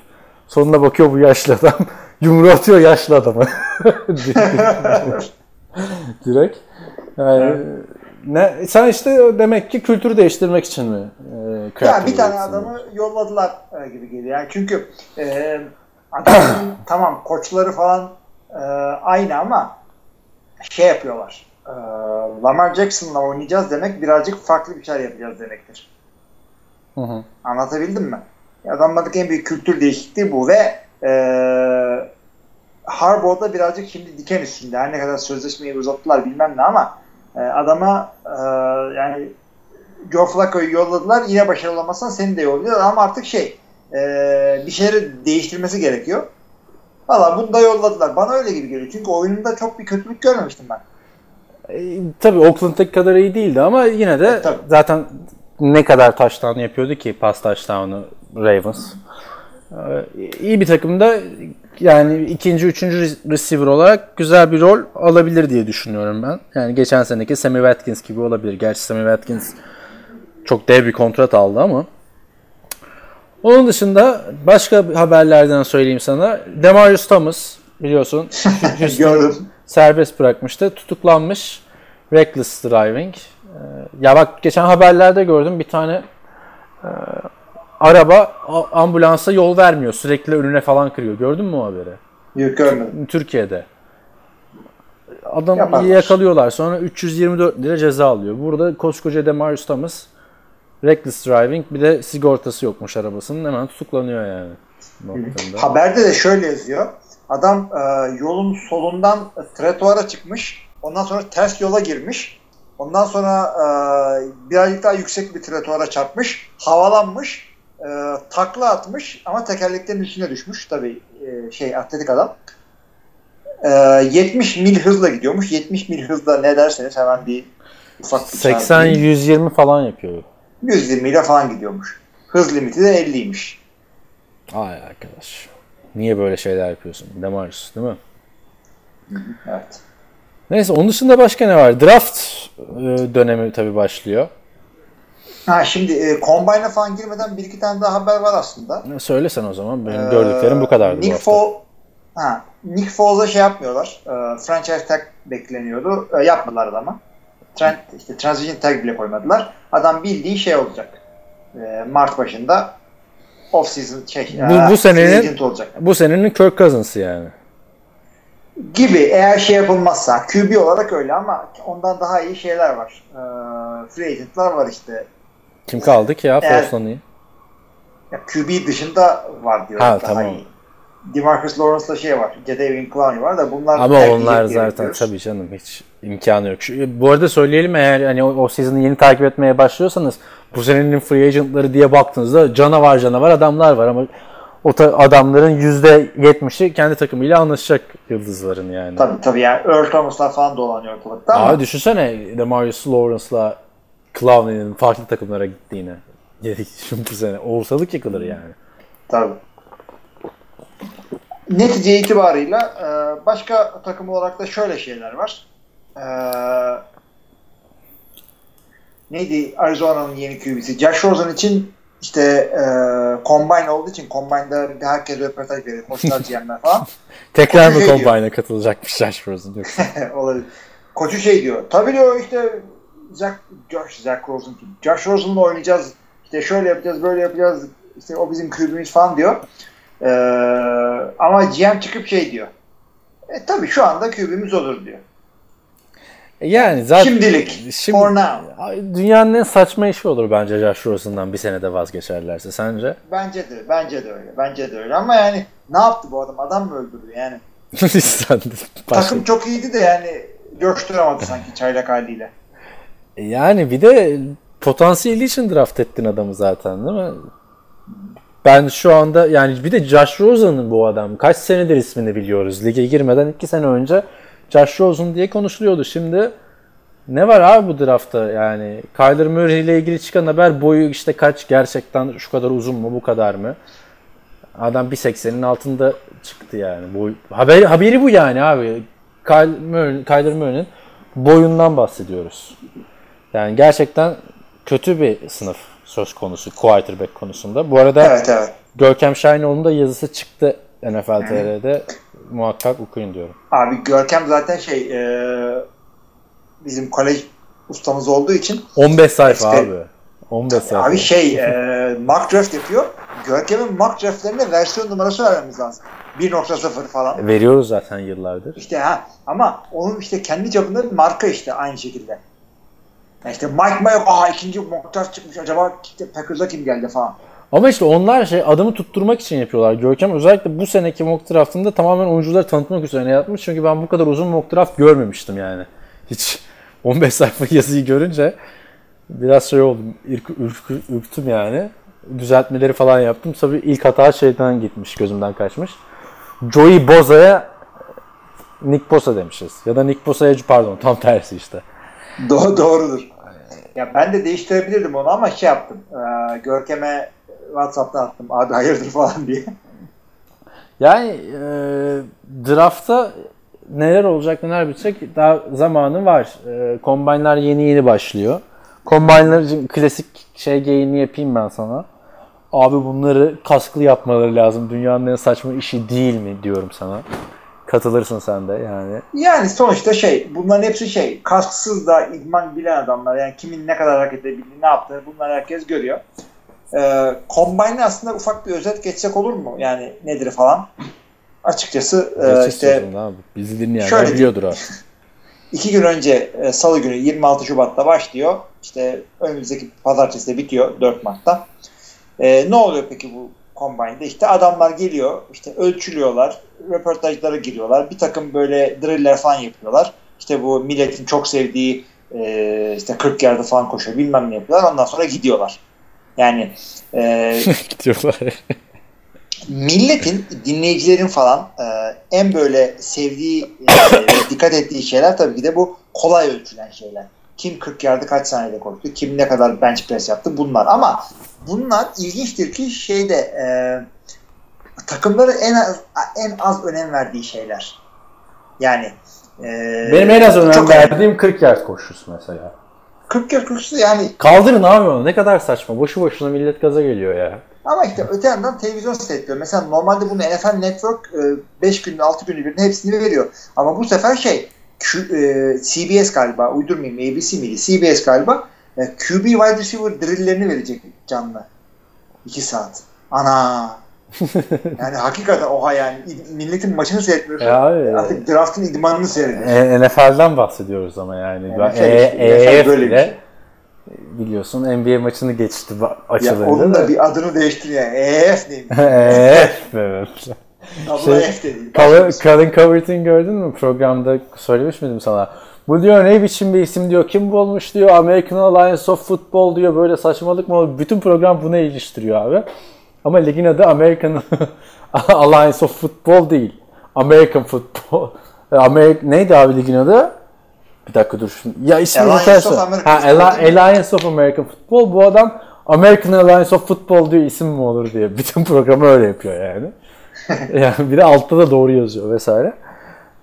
Sonuna bakıyor, bu yaşlı adam. Yumruğu atıyor yaşlı adama. Direkt. Yani, sen işte demek ki kültürü değiştirmek için mi? Ya bir tane adamı yolladılar gibi geliyor. Yani çünkü adamın tamam koçları falan aynı ama şey yapıyorlar. Lamar Jackson'la oynayacağız demek birazcık farklı bir şeyler yapacağız demektir. Hı. Anlatabildim mi? Adamlardaki en büyük kültür değişikliği bu ve Harbaugh'da birazcık şimdi diken üstünde. Her ne kadar sözleşmeyi uzattılar bilmem ne ama adama yani Joe Flacco'yu yolladılar. Yine başarılı olmazsan seni de yolluyor ama artık bir şeyleri değiştirmesi gerekiyor. Valla bunu da yolladılar. Bana öyle gibi geliyor. Çünkü oyununda çok bir kötülük görmemiştim ben. Tabii Oakland'daki kadar iyi değildi ama yine de zaten ne kadar touchdown yapıyordu ki, pas touchdown'u Ravens. İyi bir takımda yani ikinci, üçüncü receiver olarak güzel bir rol alabilir diye düşünüyorum ben. Yani geçen seneki Sammy Watkins gibi olabilir. Gerçi Sammy Watkins çok dev bir kontrat aldı ama Onun dışında başka haberlerden söyleyeyim sana. Demarius Thomas biliyorsun gördüm. Serbest bırakmıştı. Tutuklanmış. Reckless driving. Ya bak geçen haberlerde gördüm bir tane araba ambulansa yol vermiyor. Sürekli önüne falan kırıyor. Gördün mü o haberi? Yok görmedim. Türkiye'de. Adamı yakalıyorlar. Sonra 324 lira ceza alıyor. Burada koskoca Demarius Thomas reckless driving, bir de sigortası yokmuş arabasının, hemen tutuklanıyor yani. Haberde de şöyle yazıyor. Adam yolun solundan trotuara çıkmış. Ondan sonra ters yola girmiş. Ondan sonra birazcık daha yüksek bir trotuara çarpmış. Havalanmış. Takla atmış ama tekerleklerin üstüne düşmüş. Tabii atletik adam. 70 mil hızla gidiyormuş. 70 mil hızla ne derseniz hemen bir ufak bir 80-120 falan yapıyor. 120 ile falan gidiyormuş. Hız limiti de 50'ymiş. Ay arkadaş. Niye böyle şeyler yapıyorsun? Demarius değil mi? Evet. Neyse onun dışında başka ne var? Draft dönemi tabii başlıyor. Şimdi Combine'a falan girmeden bir iki tane daha haber var aslında. Söylesen o zaman. Benim gördüklerim bu kadardı bu hafta. Nick Foles'a yapmıyorlar. Franchise tag bekleniyordu. Yapmadılar da ama. Transition tag bile koymadılar. Adam bildiği şey olacak. Mart başında off-season bu senenin Kirk Cousins'ı yani. Gibi eğer yapılmazsa. QB olarak öyle ama ondan daha iyi şeyler var. Free agent'lar var işte. Kim kaldı ki ya? Forslan'ı. QB dışında var diyorlar. Ha tamam. Iyi. DeMarcus Lawrence'la var. Jadeveon Clowney var da bunlar... Ama onlar zaten tabii canım hiç imkanı yok. Bu arada söyleyelim eğer hani o season'ı yeni takip etmeye başlıyorsanız bu senenin free agent'ları diye baktığınızda canavar adamlar var ama o adamların %70'i kendi takımıyla anlaşacak yıldızların yani. Tabii yani Earl Thomas'la falan dolanıyor ortalıkta ama... Düşünsene Demarius Lawrence'la Clowney'nin farklı takımlara gittiğini. Şimdi bu sene olsalık yıkılır yani. Tabii. Netice itibarıyla başka takım olarak da şöyle şeyler var. Arizona'nın yeni QB'si Josh Rosen için işte Combine olduğu için Combine'da herkes röportaj veriyor. Koçlar GM'ler falan. Tekrar mı Combine'a katılacakmış Josh Rosen? Olabilir. Koçu diyor. Tabii diyor işte Josh Rosen'la oynayacağız. İşte şöyle yapacağız, böyle yapacağız. İşte o bizim QB'miz falan diyor. Ama GM çıkıp diyor. Tabii şu anda QB'miz odur diyor. Yani zaten Şimdi, for now. Dünyanın en saçma işi olur bence Josh Rosen'dan bir senede vazgeçerlerse sence? Bence de öyle. Bence de öyle ama yani ne yaptı bu adam? Adam mı öldürdü yani? Takım çok iyiydi de yani coşturamadı sanki çaylak haliyle. Yani bir de potansiyeli için draft ettin adamı zaten değil mi? Ben şu anda yani bir de Josh Rosen'ın bu adam kaç senedir ismini biliyoruz. Lige girmeden 2 sene önce Josh Rosen diye konuşuluyordu. Şimdi ne var abi bu draftta yani Kyler Murray ile ilgili çıkan haber boyu işte kaç gerçekten şu kadar uzun mu bu kadar mı? Adam 1.80'in altında çıktı yani. Haberi bu yani abi. Kyler Murray'nin boyundan bahsediyoruz. Yani gerçekten kötü bir sınıf söz konusu quarterback konusunda. Bu arada evet. Görkem Şahinoğlu'nun da yazısı çıktı NFL TR'de. Muhakkak okuyun diyorum. Abi Görkem zaten bizim kolej ustamız olduğu için 15 sayfa abi. 15 sayfa. Abi mock draft yapıyor. Görkem'in mock draftlerine versiyon numarası vermemiz lazım. 1.0 falan. Veriyoruz zaten yıllardır. Ama onun kendi çapında bir marka aynı şekilde. Mike Mayo ikinci mock çıkmış acaba Packers'a kim geldi falan. Ama onlar adamı tutturmak için yapıyorlar. Görkem özellikle bu seneki mock draftında tamamen oyuncuları tanıtmak üzerine yapmış. Çünkü ben bu kadar uzun mock draft görmemiştim yani. Hiç 15 sayfa yazıyı görünce biraz oldum. Ürktüm yani. Düzeltmeleri falan yaptım. Tabii ilk hata gitmiş, gözümden kaçmış. Joey Boza'ya Nick Bosa demişiz. Ya da Nick Bosa'ya tam tersi Doğrudur. Ya ben de değiştirebilirdim onu ama yaptım. Görkem'e WhatsApp'tan attım. Abi hayırdır falan diye. Yani draftta neler olacak neler bitecek daha zamanı var. Combine'lar yeni başlıyor. Combine'lar klasik geyiğini yapayım ben sana. abi bunları kasklı yapmaları lazım. Dünyanın en saçma işi değil mi diyorum sana. Katılırsın sen de yani. Yani sonuçta bunların hepsi kasksız da idman bilen adamlar. Yani kimin ne kadar hareket edebildiğini, ne yaptığını bunlar herkes görüyor. Combine'ı aslında ufak bir özet geçsek olur mu? Yani nedir falan. Açıkçası abi. Bizi dinleyenler biliyordur abi. 2 gün önce Salı günü 26 Şubat'ta başlıyor. İşte önümüzdeki pazartesi de bitiyor 4 Mart'ta. Ne oluyor peki bu Combine'de? İşte adamlar geliyor, işte ölçülüyorlar, röportajlara giriyorlar. Bir takım böyle driller falan yapıyorlar. İşte bu milletin çok sevdiği işte 40 yarda falan koşuyor, bilmem ne yapıyorlar. Ondan sonra gidiyorlar. Yani gidiyorlar. Milletin, dinleyicilerin falan en böyle sevdiği, dikkat ettiği şeyler tabii ki de bu kolay ölçülen şeyler. Kim 40 yardı kaç saniyede koştu, kim ne kadar bench press yaptı bunlar. Ama bunlar ilginçtir ki takımları en az önem verdiği şeyler. Yani benim en az önem verdiğim 40 yard koşusu mesela. 40 yard koşusu yani. Kaldırın abi onu, ne kadar saçma. Boşu boşuna millet gaza geliyor ya. Ama işte öte yandan televizyon seyrediyor. Mesela normalde bunu NFL Network 5 günde 6 günde birine hepsini veriyor. Ama bu sefer CBS galiba, uydurmayayım ABC miydi? CBS galiba QB wide receiver drill'lerini verecek canlı. 2 saat. Ana! Yani hakikaten oha yani. Milletin maçını seyretmiyor. Artık draft'ın idmanını seyrediyor. NFL'den bahsediyoruz ama yani. AAF bile biliyorsun NBA maçını geçti açılırdı. Onun da bir adını değiştir yani. AAF neymiş? AAF evet. Colin Covert'in gördün mü? Programda söylemiş miydim sana? Bu diyor ne biçim bir isim diyor. Kim bulmuş diyor. American Alliance of Football diyor. Böyle saçmalık mı? Bütün program buna iliştiriyor abi. Ama ligin adı American Alliance of Football değil. American Football. Neydi abi ligin adı? Bir dakika dur şimdi. Ya ismi Alliance of American Football. Bu adam American Alliance of Football diyor. İsim mi olur diye. Bütün programı öyle yapıyor yani. Yani bir de altta da doğru yazıyor vesaire.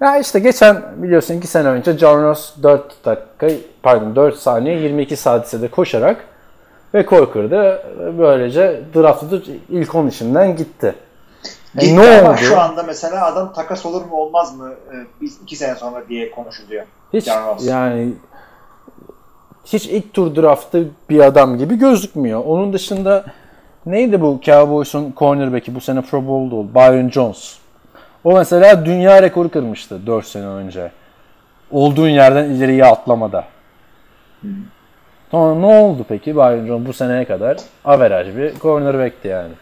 Ya işte geçen biliyorsun 2 sene önce John Ross 4 saniye 22 salisede koşarak rekor kırdı. Böylece draft'ta ilk 10 içinden gitti. Ne oldu? Şu anda mesela adam takas olur mu olmaz mı 2 sene sonra diye konuşuluyor. Hiç yani hiç ilk tur draft'ı bir adam gibi gözükmüyor. Onun dışında neydi bu Cowboys'un cornerback'i bu sene Pro Bowl'da oldu? Byron Jones. O mesela dünya rekoru kırmıştı 4 sene önce. Olduğun yerden ileriye atlamada. Sonra ne oldu peki? Byron Jones bu seneye kadar average bir cornerback'ti yani.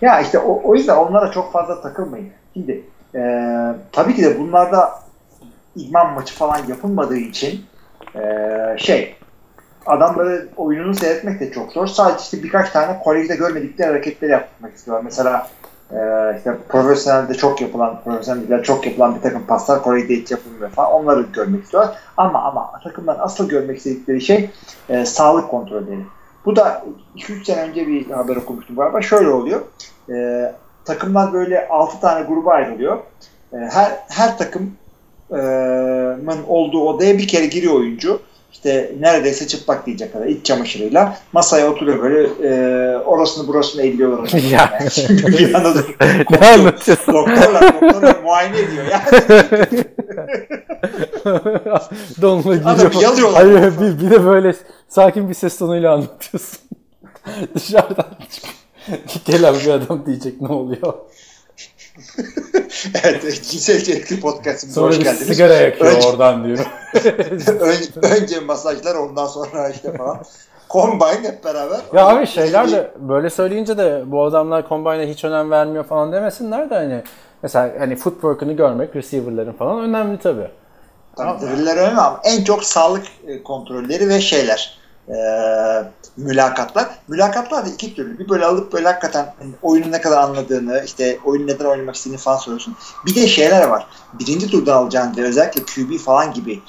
Ya işte o yüzden onlara çok fazla takılmayın. Şimdi tabii ki de bunlarda idman maçı falan yapılmadığı için adam böyle oyununu seyretmek de çok zor. Sadece işte birkaç tane kolejde görmedikleri hareketleri yapmak istiyorlar. Mesela işte profesyonelde çok yapılan bir takım paslar kolejde hiç yapılmıyor falan. Onları görmek istiyorlar. Ama takımların asıl görmek istedikleri şey sağlık kontrolleri. Bu da 2-3 sene önce bir haber okumuştum galiba. Şöyle oluyor. Takımlar böyle 6 tane gruba ayrılıyor. Her takımın olduğu odaya bir kere giriyor oyuncu. İşte neredeyse çıplak diyecek kadar iç çamaşırıyla masaya oturuyor böyle orasını burasını elliyorlar. Yani. Çünkü bir anda doktorlar muayene ediyor yani. Donla gidiyor. Hayır, bir de böyle sakin bir ses tonuyla anlatıyorsun. Dışarıdan gelen bir adam diyecek ne oluyor? Evet, cinsel içerikli podcast'ımıza hoş geldiniz. Sonra bir sigara yakıyor oradan diyor. Önce masajlar, ondan sonra işte falan. Combine hep beraber. Ya abi şeyler de böyle söyleyince de bu adamlar Combine'e hiç önem vermiyor falan demesinler de hani. Mesela hani footwork'ını görmek, receiver'ların falan önemli tabii. Tabii driller önemli ama en çok sağlık kontrolleri ve mülakatlar. Mülakatlar da iki türlü. Bir böyle alıp böyle hakikaten oyunu ne kadar anladığını, işte oyunu neden oynamak istediğini falan soruyorsun. Bir de şeyler var. Birinci turdan alacağın ve özellikle QB falan gibi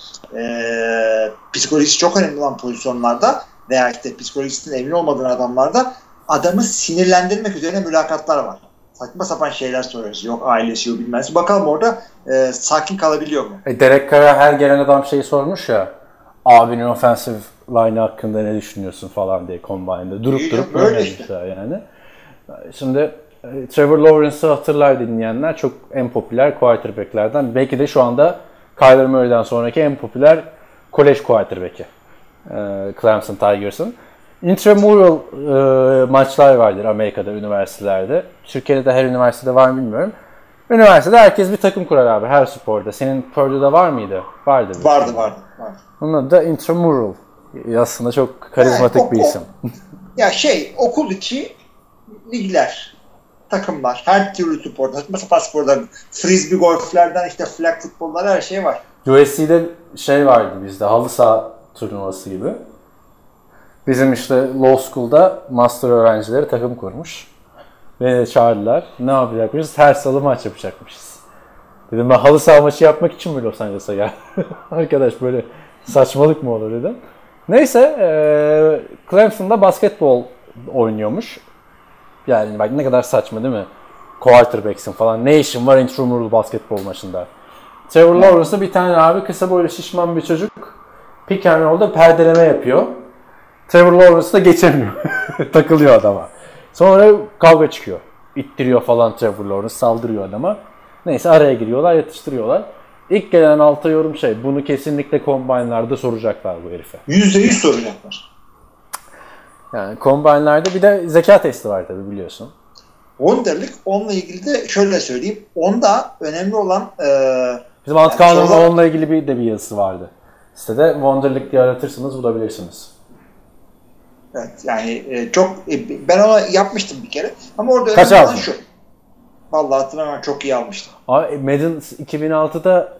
psikolojisi çok önemli olan pozisyonlarda veya işte psikolojisinin emin olmadığın adamlarda adamı sinirlendirmek üzerine mülakatlar var. Saçma sapan şeyler soruyoruz. Yok ailesi, yok bilmez. Bakalım orada sakin kalabiliyor mu? Derek Carr'a her gelen adam şeyi sormuş ya. Abinin offensive line hakkında ne düşünüyorsun falan diye combine'da durup öğrenmişler yani. Şimdi Trevor Lawrence'ı hatırlar dinleyenler, çok en popüler quarterback'lerden. Belki de şu anda Kyler Murray'den sonraki en popüler kolej quarterback'i. Clemson Tigers'ın. Intramural maçlar vardır Amerika'da, üniversitelerde. Türkiye'de de her üniversitede var mı bilmiyorum. Üniversitede herkes bir takım kurar abi, her sporda. Senin Purdue'da var mıydı? Vardı. Vardı. Onun adı da Intramural. Aslında çok karizmatik bir isim. Ya okul içi ligler, takımlar, her türlü sporda. Mesela sporların, frisbee golflerden işte flag futbolları, her şey var. USC'de vardı bizde, halı saha turnuvası gibi. Bizim işte Law School'da master öğrencileri takım kurmuş. Beni çağırdılar. Ne yapacakmışız? Her salı maç yapacakmışız. Dedim ben halı saha maçı yapmak için mi Los Angeles'a geldim? Arkadaş böyle saçmalık mı olur dedim. Neyse Clemson'da basketbol oynuyormuş. Yani bak ne kadar saçma değil mi? Quarterback'sin falan. Ne işin var intramural basketbol maçında? Trevor Lawrence'da bir tane abi kısa böyle şişman bir çocuk pick and roll'da perdeleme yapıyor. Trevor Lawrence da geçemiyor. Takılıyor adama. Sonra kavga çıkıyor. İttiriyor falan Trevor Lawrence. Saldırıyor adama. Neyse araya giriyorlar, yatıştırıyorlar. İlk gelen alta yorum bunu kesinlikle combine'larda soracaklar bu herife. %100 soracaklar. Yani combine'larda bir de zeka testi var tabii biliyorsun. Wonderlic, onunla ilgili de şöyle söyleyeyim. Onda önemli olan... bizim Antkan'ın onunla ilgili bir yazısı vardı. Sitede Wonderlic diye aratırsınız, bulabilirsiniz. Evet, yani ben ona yapmıştım bir kere ama orada kaç önemli olan şu. Vallahi hatırlamıyorum, çok iyi almıştım. Abi Madden 2006'da,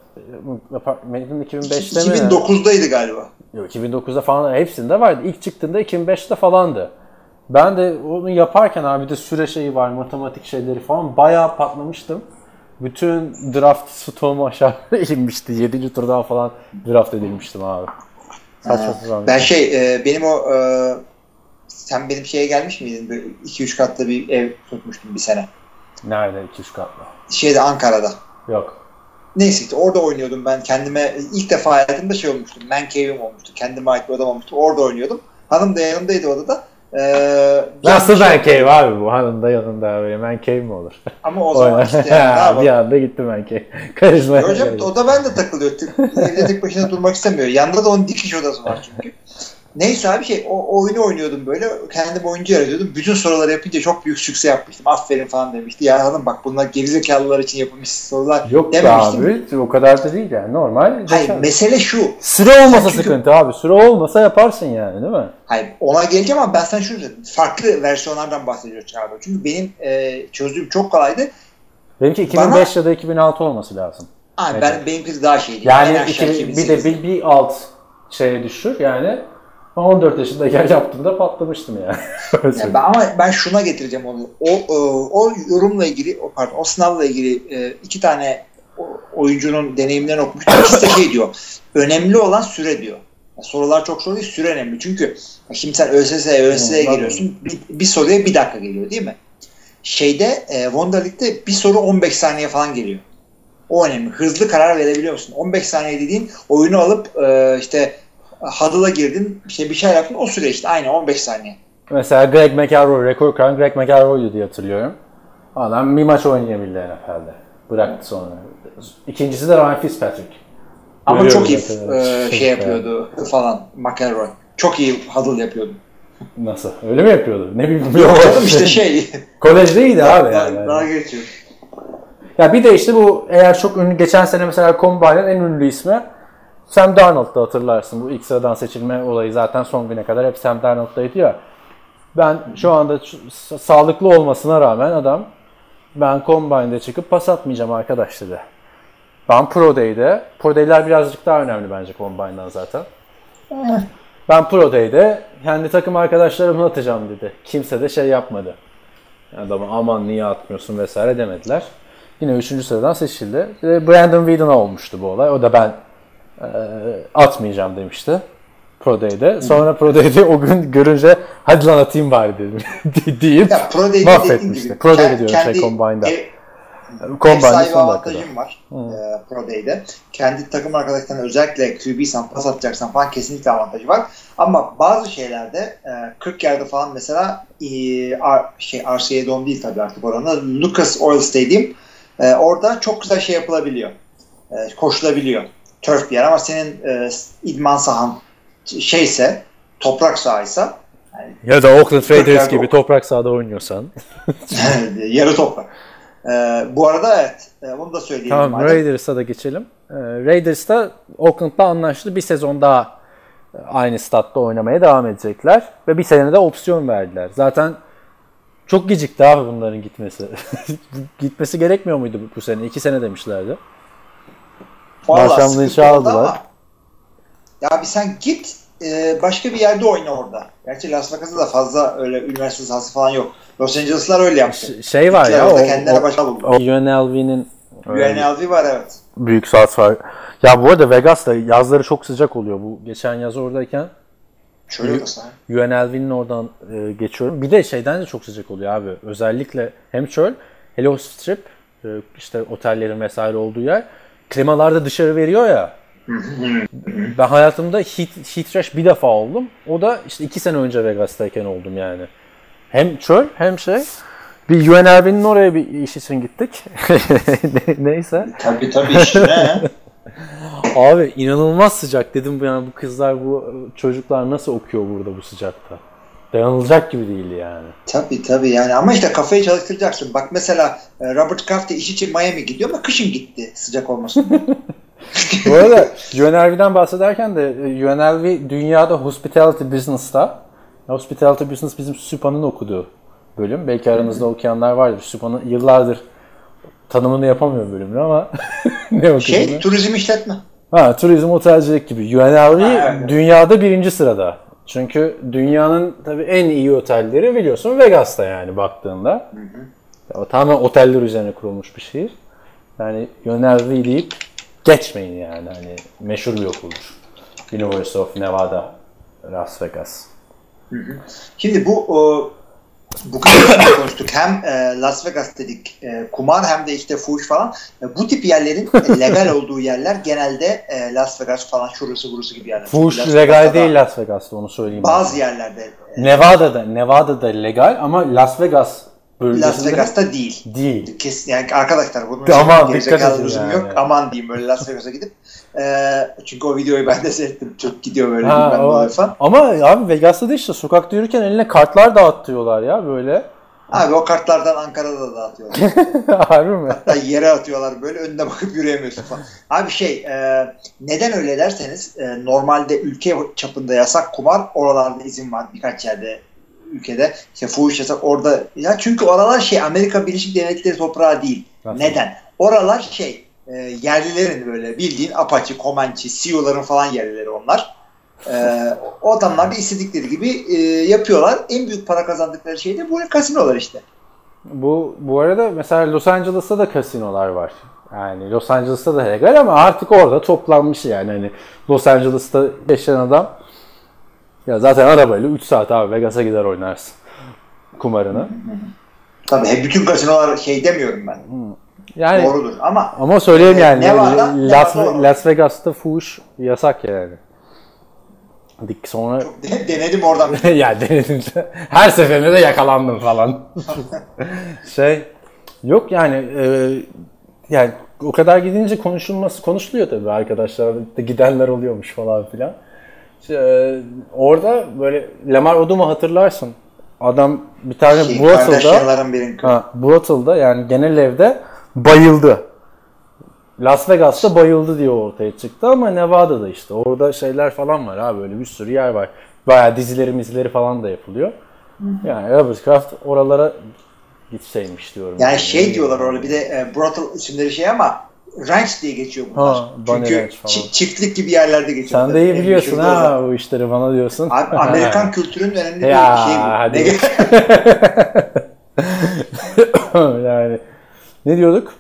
Madden 2005'te mi? 2009'daydı galiba. Yok 2009'da falan, hepsinde vardı. İlk çıktığında 2005'te falandı. Ben de onu yaparken abi de süre var, matematik şeyleri falan bayağı patlamıştım. Bütün draft stoğum aşağı inmişti. 7. turdan falan draft edilmiştim abi. Ben benim o sen benim gelmiş miydin? Böyle 2-3 katlı bir ev tutmuştum bir sene. Nerede 2-3 katlı? Ankara'da. Yok. Neyse orada oynuyordum ben. Kendime ilk defa hayatımda olmuştu. Man cave'im olmuştu. Kendime ait bir odam olmuştu. Orada oynuyordum. Hanım da yanımdaydı odada. Nasıl man cave abi bu? Hanım da yanında abi. Man cave mi olur? Ama o zaman bir anda gitti man cave. Karizma. Hocam o da ben de takılıyor. Evde tek başına durmak istemiyor. Yanında da onun dikiş odası var çünkü. Neyse abi o oyunu oynuyordum böyle. Kendim oyuncu yaratıyordum. Bütün soruları yapınca çok büyük sükse yapmıştım. Aferin falan demişti. Ya hanım bak bunlar gerizekalılar için yapılmış sorular. Yok abi o kadar da değil yani normal. Hayır mesele şu. Süre olmasa çünkü, sıkıntı abi. Süre olmasa yaparsın yani değil mi? Hayır ona geleceğim ama ben sana şunu dedim. Farklı versiyonlardan bahsediyoruz abi. Çünkü benim çözdüğüm çok kolaydı. Benimki 2005 ya da 2006 olması lazım. Abi benimki daha şeydi. Yani bir de bir alt şeye düşür yani. 14 yaşında yaptığımda patlamıştım yani. Ama ben şuna getireceğim onu. O yorumla ilgili, o sınavla ilgili iki tane oyuncunun deneyimlerini okumuştum. İkisi de diyor. Önemli olan süre diyor. Yani sorular çok soru değil, süre önemli. Çünkü şimdi sen ÖSS'ye giriyorsun. Bir soruya bir dakika geliyor değil mi? Wonderlic'te bir soru 15 saniye falan geliyor. O önemli. Hızlı karar verebiliyor musun? 15 saniye dediğin oyunu alıp huddle'a girdin, bir şey yaptın, o süre aynı 15 saniye. Mesela Greg McElroy, rekor kıran Greg McElroy'du diye hatırlıyorum. Adam bir maç oynayabildi NFL'de. Bıraktı sonra. İkincisi de Ryan Fitzpatrick. Ama görüyoruz çok iyi yapıyordu falan McElroy. Çok iyi huddle yapıyordu. Nasıl? Öyle mi yapıyordu? Ne bilmiyorum. Kolejdeydi abi yani. Daha geçiyor. Ya bir de bu eğer çok ünlü, geçen sene mesela Combine'ın en ünlü ismi Sam Darnold'da, hatırlarsın. Bu ilk sıradan seçilme olayı zaten son güne kadar hep Sam Darnold'daydı ya. Ben şu anda sağlıklı olmasına rağmen adam ben Combine'de çıkıp pas atmayacağım arkadaş dedi. Ben Pro Day'de, Pro Day'ler birazcık daha önemli bence Combine'dan zaten. Ben Pro Day'de kendi takım arkadaşlarımla atacağım dedi. Kimse de yapmadı. Adama aman niye atmıyorsun vesaire demediler. Yine 3. sıradan seçildi. Brandon Weeden'a olmuştu bu olay. O da ben atmayacağım demişti Pro Day'de. Sonra Pro Day'de o gün görünce hadi lan atayım bari dedim deyip mahvetmişti. Pro Day'de diyorum Combine'da. Ev sahibi avantajım var Pro Day'de. Kendi takım arkadaşlarına özellikle QB'san, pas atacaksan falan kesinlikle avantajı var. Ama bazı şeylerde 40 yerde falan mesela RCA Dome değil tabii artık oranı. Lucas Oil Stadium. Orada çok güzel şey yapılabiliyor. Koşulabiliyor. Turf bir yer ama senin idman sahan şeyse, toprak sahaysa, yani ya da Oakland Raiders gibi toprak sahada oynuyorsan. Yarı toprak. Bu arada evet. Bunu da söyleyelim. Tamam, Raiders'a da geçelim. Raiders'ta Oakland'la anlaştı. Bir sezon daha aynı statta oynamaya devam edecekler. Ve bir sene de opsiyon verdiler. Zaten çok gecikti abi bunların gitmesi. Gitmesi gerekmiyor muydu bu sene? 2 sene demişlerdi. Marşamlı inşa aldılar. Ya abi sen git başka bir yerde oyna orada. Gerçi Las Vegas'ta da fazla öyle üniversite sahası falan yok. Los Angeles'lar öyle yaptı. Şey var ya, UNLV var evet. Büyük saat var. Ya bu arada Vegas'ta yazları çok sıcak oluyor. Bu geçen yaz oradayken UNLV'nin oradan geçiyorum. Bir de şeyden de çok sıcak oluyor abi. Özellikle hem çöl, hele strip işte otellerin vesaire olduğu yer klimalarda dışarı veriyor ya. Ben hayatımda heat rash bir defa oldum. O da işte 2 sene önce Vegas'tayken oldum yani. Hem çöl hem şey. Bir UNLV'nin oraya bir iş için gittik. Neyse. Tabii işine. Abi inanılmaz sıcak dedim yani, bu kızlar, bu çocuklar nasıl okuyor burada bu sıcakta? Dayanılacak gibi değil yani. Tabii yani ama işte kafayı çalıştıracaksın. Bak mesela Robert Kraft iş için Miami gidiyor ama kışın gitti sıcak olmasın. Bu arada UNLV'den bahsederken de UNLV dünyada Hospitality Business'ta. Hospitality Business bizim Süpa'nın okuduğu bölüm. Belki aranızda okuyanlar vardır. Süpa'nın yıllardır tanımını yapamıyor bölümünü ama ne okuduğunu. Şey, turizm işletme. Ha, turizm otelcilik gibi. UNLV dünyada 1. sırada. Çünkü dünyanın tabii en iyi otelleri biliyorsun Vegas'ta yani baktığında. Hı hı. Tamamen oteller üzerine kurulmuş bir şehir. Yani UNLV deyip geçmeyin yani. Hani meşhur bir okuldur. University of Nevada, Las Vegas. Hı hı. Şimdi bu kadar konuştuk. Hem Las Vegas dedik, kumar hem de işte fuhuş falan. Bu tip yerlerin legal olduğu yerler genelde Las Vegas falan, şurası burası gibi yerler. Fuhuş legal değil Las Vegas'ta, onu söyleyeyim. Bazı yerlerde. Nevada'da legal ama Las Vegas bölgesinde. Las Vegas'ta değil. Kesin yani arkadaşlar, bunun gerizekalı lüzum yani. Yok. Aman diyeyim böyle Las Vegas'a gidip. Çünkü o videoyu ben de seyrettim. Türk gidiyor böyle bilmem ne falan. Ama abi Vegas'ta da işte sokakta yürürken eline kartlar dağıtıyorlar ya böyle. Abi o kartlardan Ankara'da da dağıtıyorlar. Harbi mi? Hatta yere atıyorlar böyle, önüne bakıp yürüyemiyorsun falan. Abi neden öyle derseniz normalde ülke çapında yasak kumar, oralarda izin var birkaç yerde ülkede. İşte fuhuş yasak orada. Ya çünkü oralar Amerika Birleşik Devletleri toprağı değil. Nasıl? Neden? Oralar yerlilerin böyle bildiğin Apache, Comanche, CEO'ların falan yerlileri onlar. O adamlar da istedikleri gibi yapıyorlar. En büyük para kazandıkları şey de böyle kasinolar işte. Bu arada mesela Los Angeles'ta da kasinolar var. Yani Los Angeles'ta da legal ama artık orada toplanmış yani. Hani Los Angeles'ta yaşayan adam ya zaten arabayla 3 saat abi Vegas'a gider oynarsın kumarını. Tabii bütün kasinolar demiyorum ben. Yani, doğrudur ama söyleyeyim yani Las Vegas'ta fuhuş yasak yani. Sonra çok denedim oradan. Ya denedim. Her seferinde de yakalandım falan. Yok yani yani o kadar gidince konuşuluyor tabii, arkadaşlar da gidenler oluyormuş falan filan. Orada böyle Lamar Odom'u hatırlarsın. Adam bir tane Brutal'da yani genel evde bayıldı. Las Vegas'ta bayıldı diye ortaya çıktı ama Nevada'da işte orada şeyler falan var abi, böyle bir sürü yer var. Bayağı dizileri falan da yapılıyor. Yani Robert Kraft oralara gitseymiş diyorum. Yani diyorlar orada bir de Brutal isimleri ama ranch diye geçiyor bunlar. Çünkü çiftlik gibi yerlerde geçiyor. Sen de iyi biliyorsun bu işleri, bana diyorsun. Amerikan kültürünün önemli bir şey bu. Yani ne diyorduk?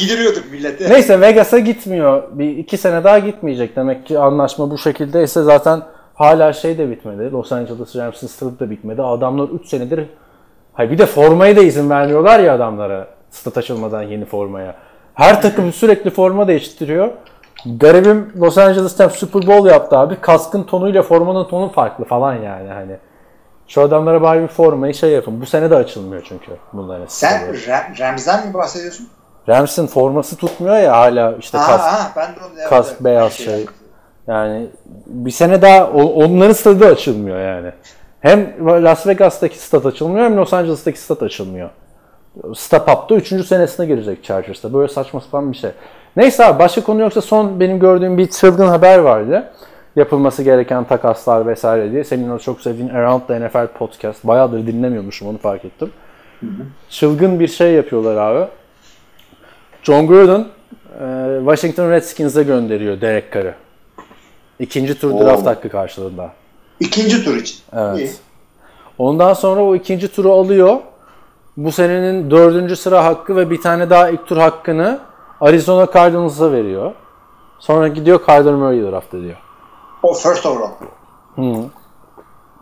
Gidiriyorduk millete. Neyse Vegas'a gitmiyor. 2 sene daha gitmeyecek. Demek ki anlaşma bu şekildeyse zaten hala de bitmedi. Los Angeles Rams'ın stadı da bitmedi. Adamlar 3 senedir bir de formaya da izin vermiyorlar ya adamlara. Stat açılmadan yeni formaya. Her takım sürekli forma değiştiriyor. Garibim Los Angeles'ten Super Bowl yaptı abi. Kaskın tonuyla formanın tonu farklı falan yani hani. Şu adamlara bari bir formayı şey yapın. Bu sene de açılmıyor çünkü bunların. Sen Rams'den mi bahsediyorsun? Rams'in forması tutmuyor ya hala işte kask beyaz şey. Yani bir sene daha onların stadı açılmıyor yani. Hem Las Vegas'taki stat açılmıyor hem Los Angeles'taki stat açılmıyor. Stap Up'ta 3. senesine girecek Chargers'ta. Böyle saçma sapan bir şey. Neyse abi başka konu yoksa son benim gördüğüm bir çılgın haber vardı. Yapılması gereken takaslar vesaire diye. Senin o çok sevdiğin Around the NFL podcast. Bayağıdır dinlemiyormuşum onu fark ettim. Çılgın bir şey yapıyorlar abi. John Gruden Washington Redskins'e gönderiyor Derek Carr'ı. 2. tur draft hakkı karşılığında. 2. tur için. Evet. İyi. Ondan sonra o 2. turu alıyor. Bu senenin 4. sıra hakkı ve bir tane daha ilk tur hakkını Arizona Cardinals'a veriyor. Sonra gidiyor Kyler Murray draft ediyor. O first overall. Hı.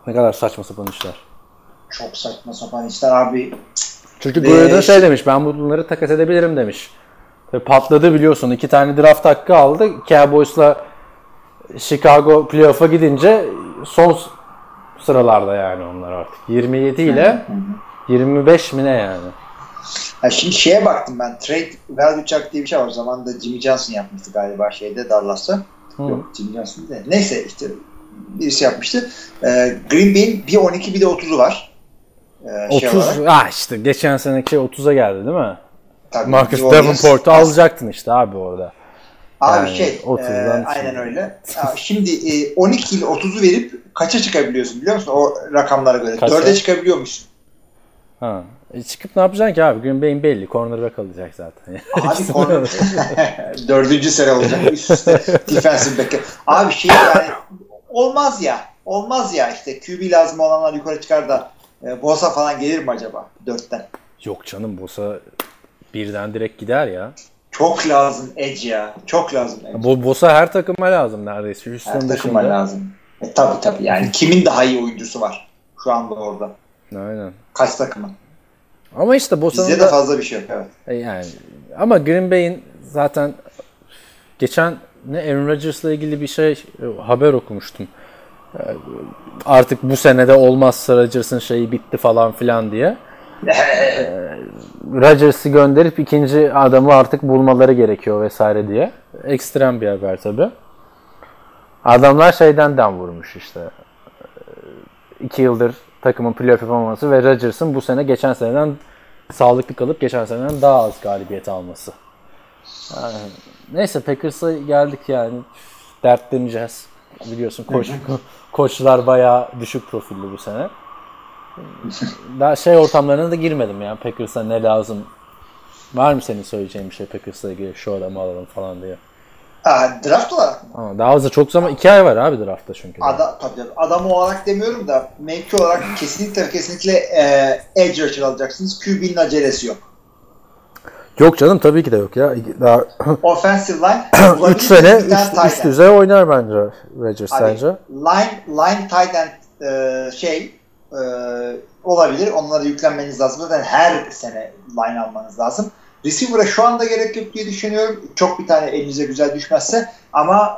Ne kadar saçma sapan işler. Çok saçma sapan işler abi. Çünkü Gruden şey demiş, ben bunları takas edebilirim demiş. Tabii patladı biliyorsun. 2 tane draft hakkı aldı. Cowboys'la Chicago playoff'a gidince son sıralarda yani onlar artık. 27 ile 25 mi ne yani? Ya şimdi şeye baktım ben. Trade value check diye bir şey var. O zaman da Jimmy Johnson yapmıştı galiba şeyde Dallas'ta. Yok Jimmy Johnson değil. Neyse işte birisi yapmıştı. Green Bay'in bir 12 bir de 30'u var. 30 şey işte geçen seneki 30'a geldi değil mi? Tabii, Marcus Davenport'u alacaktın işte abi orada. Abi yani şey, aynen öyle. Şimdi 12 ile 30'u verip kaça çıkabiliyorsun biliyor musun? O rakamlara göre. Kaça? 4'e çıkabiliyormuşsun. Ha. Çıkıp ne yapacaksın ki abi? Green Bay'in belli. Cornerback alacak zaten. Abi cornerback. 4. sene olacak. Üst üste defensive back. Abi şey yani olmaz ya. Olmaz ya işte. QB lazım olanlar yukarı çıkar da Bosa falan gelir mi acaba? 4'ten. Yok canım Bosa birden direkt gider ya. Çok lazım edge ya. Çok lazım edge. Bosa her takıma lazım neredeyse. Her takıma dışında lazım. Tabii yani kimin daha iyi oyuncusu var şu anda orada? Aynen. Kaç takımın? Ama işte Bosa'nın bizde de fazla bir şey yok evet. Yani ama Green Bay'in zaten geçen Aaron Rodgers'la ilgili bir şey haber okumuştum. Artık bu senede olmazsa Rodgers'ın şeyi bitti falan filan diye. Rodgers'ı gönderip 2. adamı artık bulmaları gerekiyor vesaire diye. Ekstrem bir haber tabii. Adamlar şeyden dem vurmuş işte. 2 yıldır takımın playoff yapamaması ve Rodgers'ın bu sene geçen seneden sağlıklı kalıp geçen seneden daha az galibiyet alması. Yani, neyse Packers'a geldik yani. Dertleneceğiz. Biliyorsun koçlar bayağı düşük profilli bu sene. Daha şey ortamlarına da girmedim ya. Packers'a ne lazım? Var mı senin söyleyeceğin bir şey Packers'a ilgili şu adamı alalım falan diye? Draft olarak mı? Daha fazla çok zaman 2 ay var abi draftta çünkü. Tabii adam olarak demiyorum da mevki olarak kesinlikle edge rusher alacaksınız. QB'nin acelesi yok. Yok canım tabii ki de yok ya. Daha offensive line 3 sene üst düzey oynar bence Rodgers sence. Line tight end olabilir. Onlara yüklenmeniz lazım. Zaten her sene line almanız lazım. Receiver'a şu anda gerek yok diye düşünüyorum. Çok bir tane elinize güzel düşmezse ama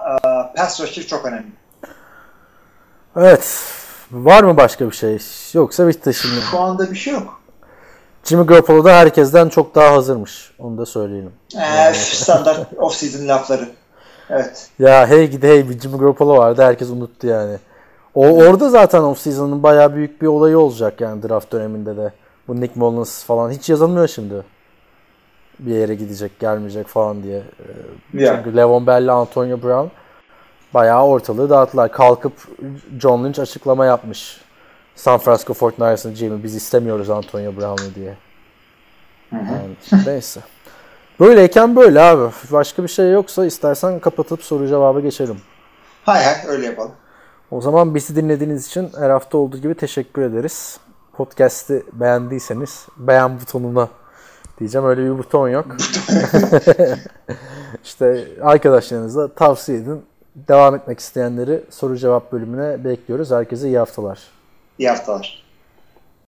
pass rusher çok önemli. Evet. Var mı başka bir şey? Yoksa bitti şimdi. Şu anda bir şey yok. Jimmy Garoppolo da herkesten çok daha hazırmış. Onu da söyleyelim. Standart off-season lafları. Evet. Ya hey gidi hey bir Jimmy Garoppolo vardı. Herkes unuttu yani. Orada zaten off-season'ın bayağı büyük bir olayı olacak yani draft döneminde de. Bu Nick Mullins falan hiç yazılmıyor şimdi. Bir yere gidecek, gelmeyecek falan diye. Çünkü Le'Veon Bell ile Antonio Brown bayağı ortalığı dağıttılar. Kalkıp John Lynch açıklama yapmış. San Francisco 49ers'ın GM'i biz istemiyoruz Antonio Brown'u diye. Yani, neyse. Böyleyken böyle abi. Başka bir şey yoksa istersen kapatıp soru cevaba geçelim. Hay öyle yapalım. O zaman bizi dinlediğiniz için her hafta olduğu gibi teşekkür ederiz. Podcast'i beğendiyseniz beğen butonuna diyeceğim öyle bir buton yok. İşte arkadaşlarınızla tavsiye edin. Devam etmek isteyenleri soru cevap bölümüne bekliyoruz. Herkese iyi haftalar. İyi haftalar.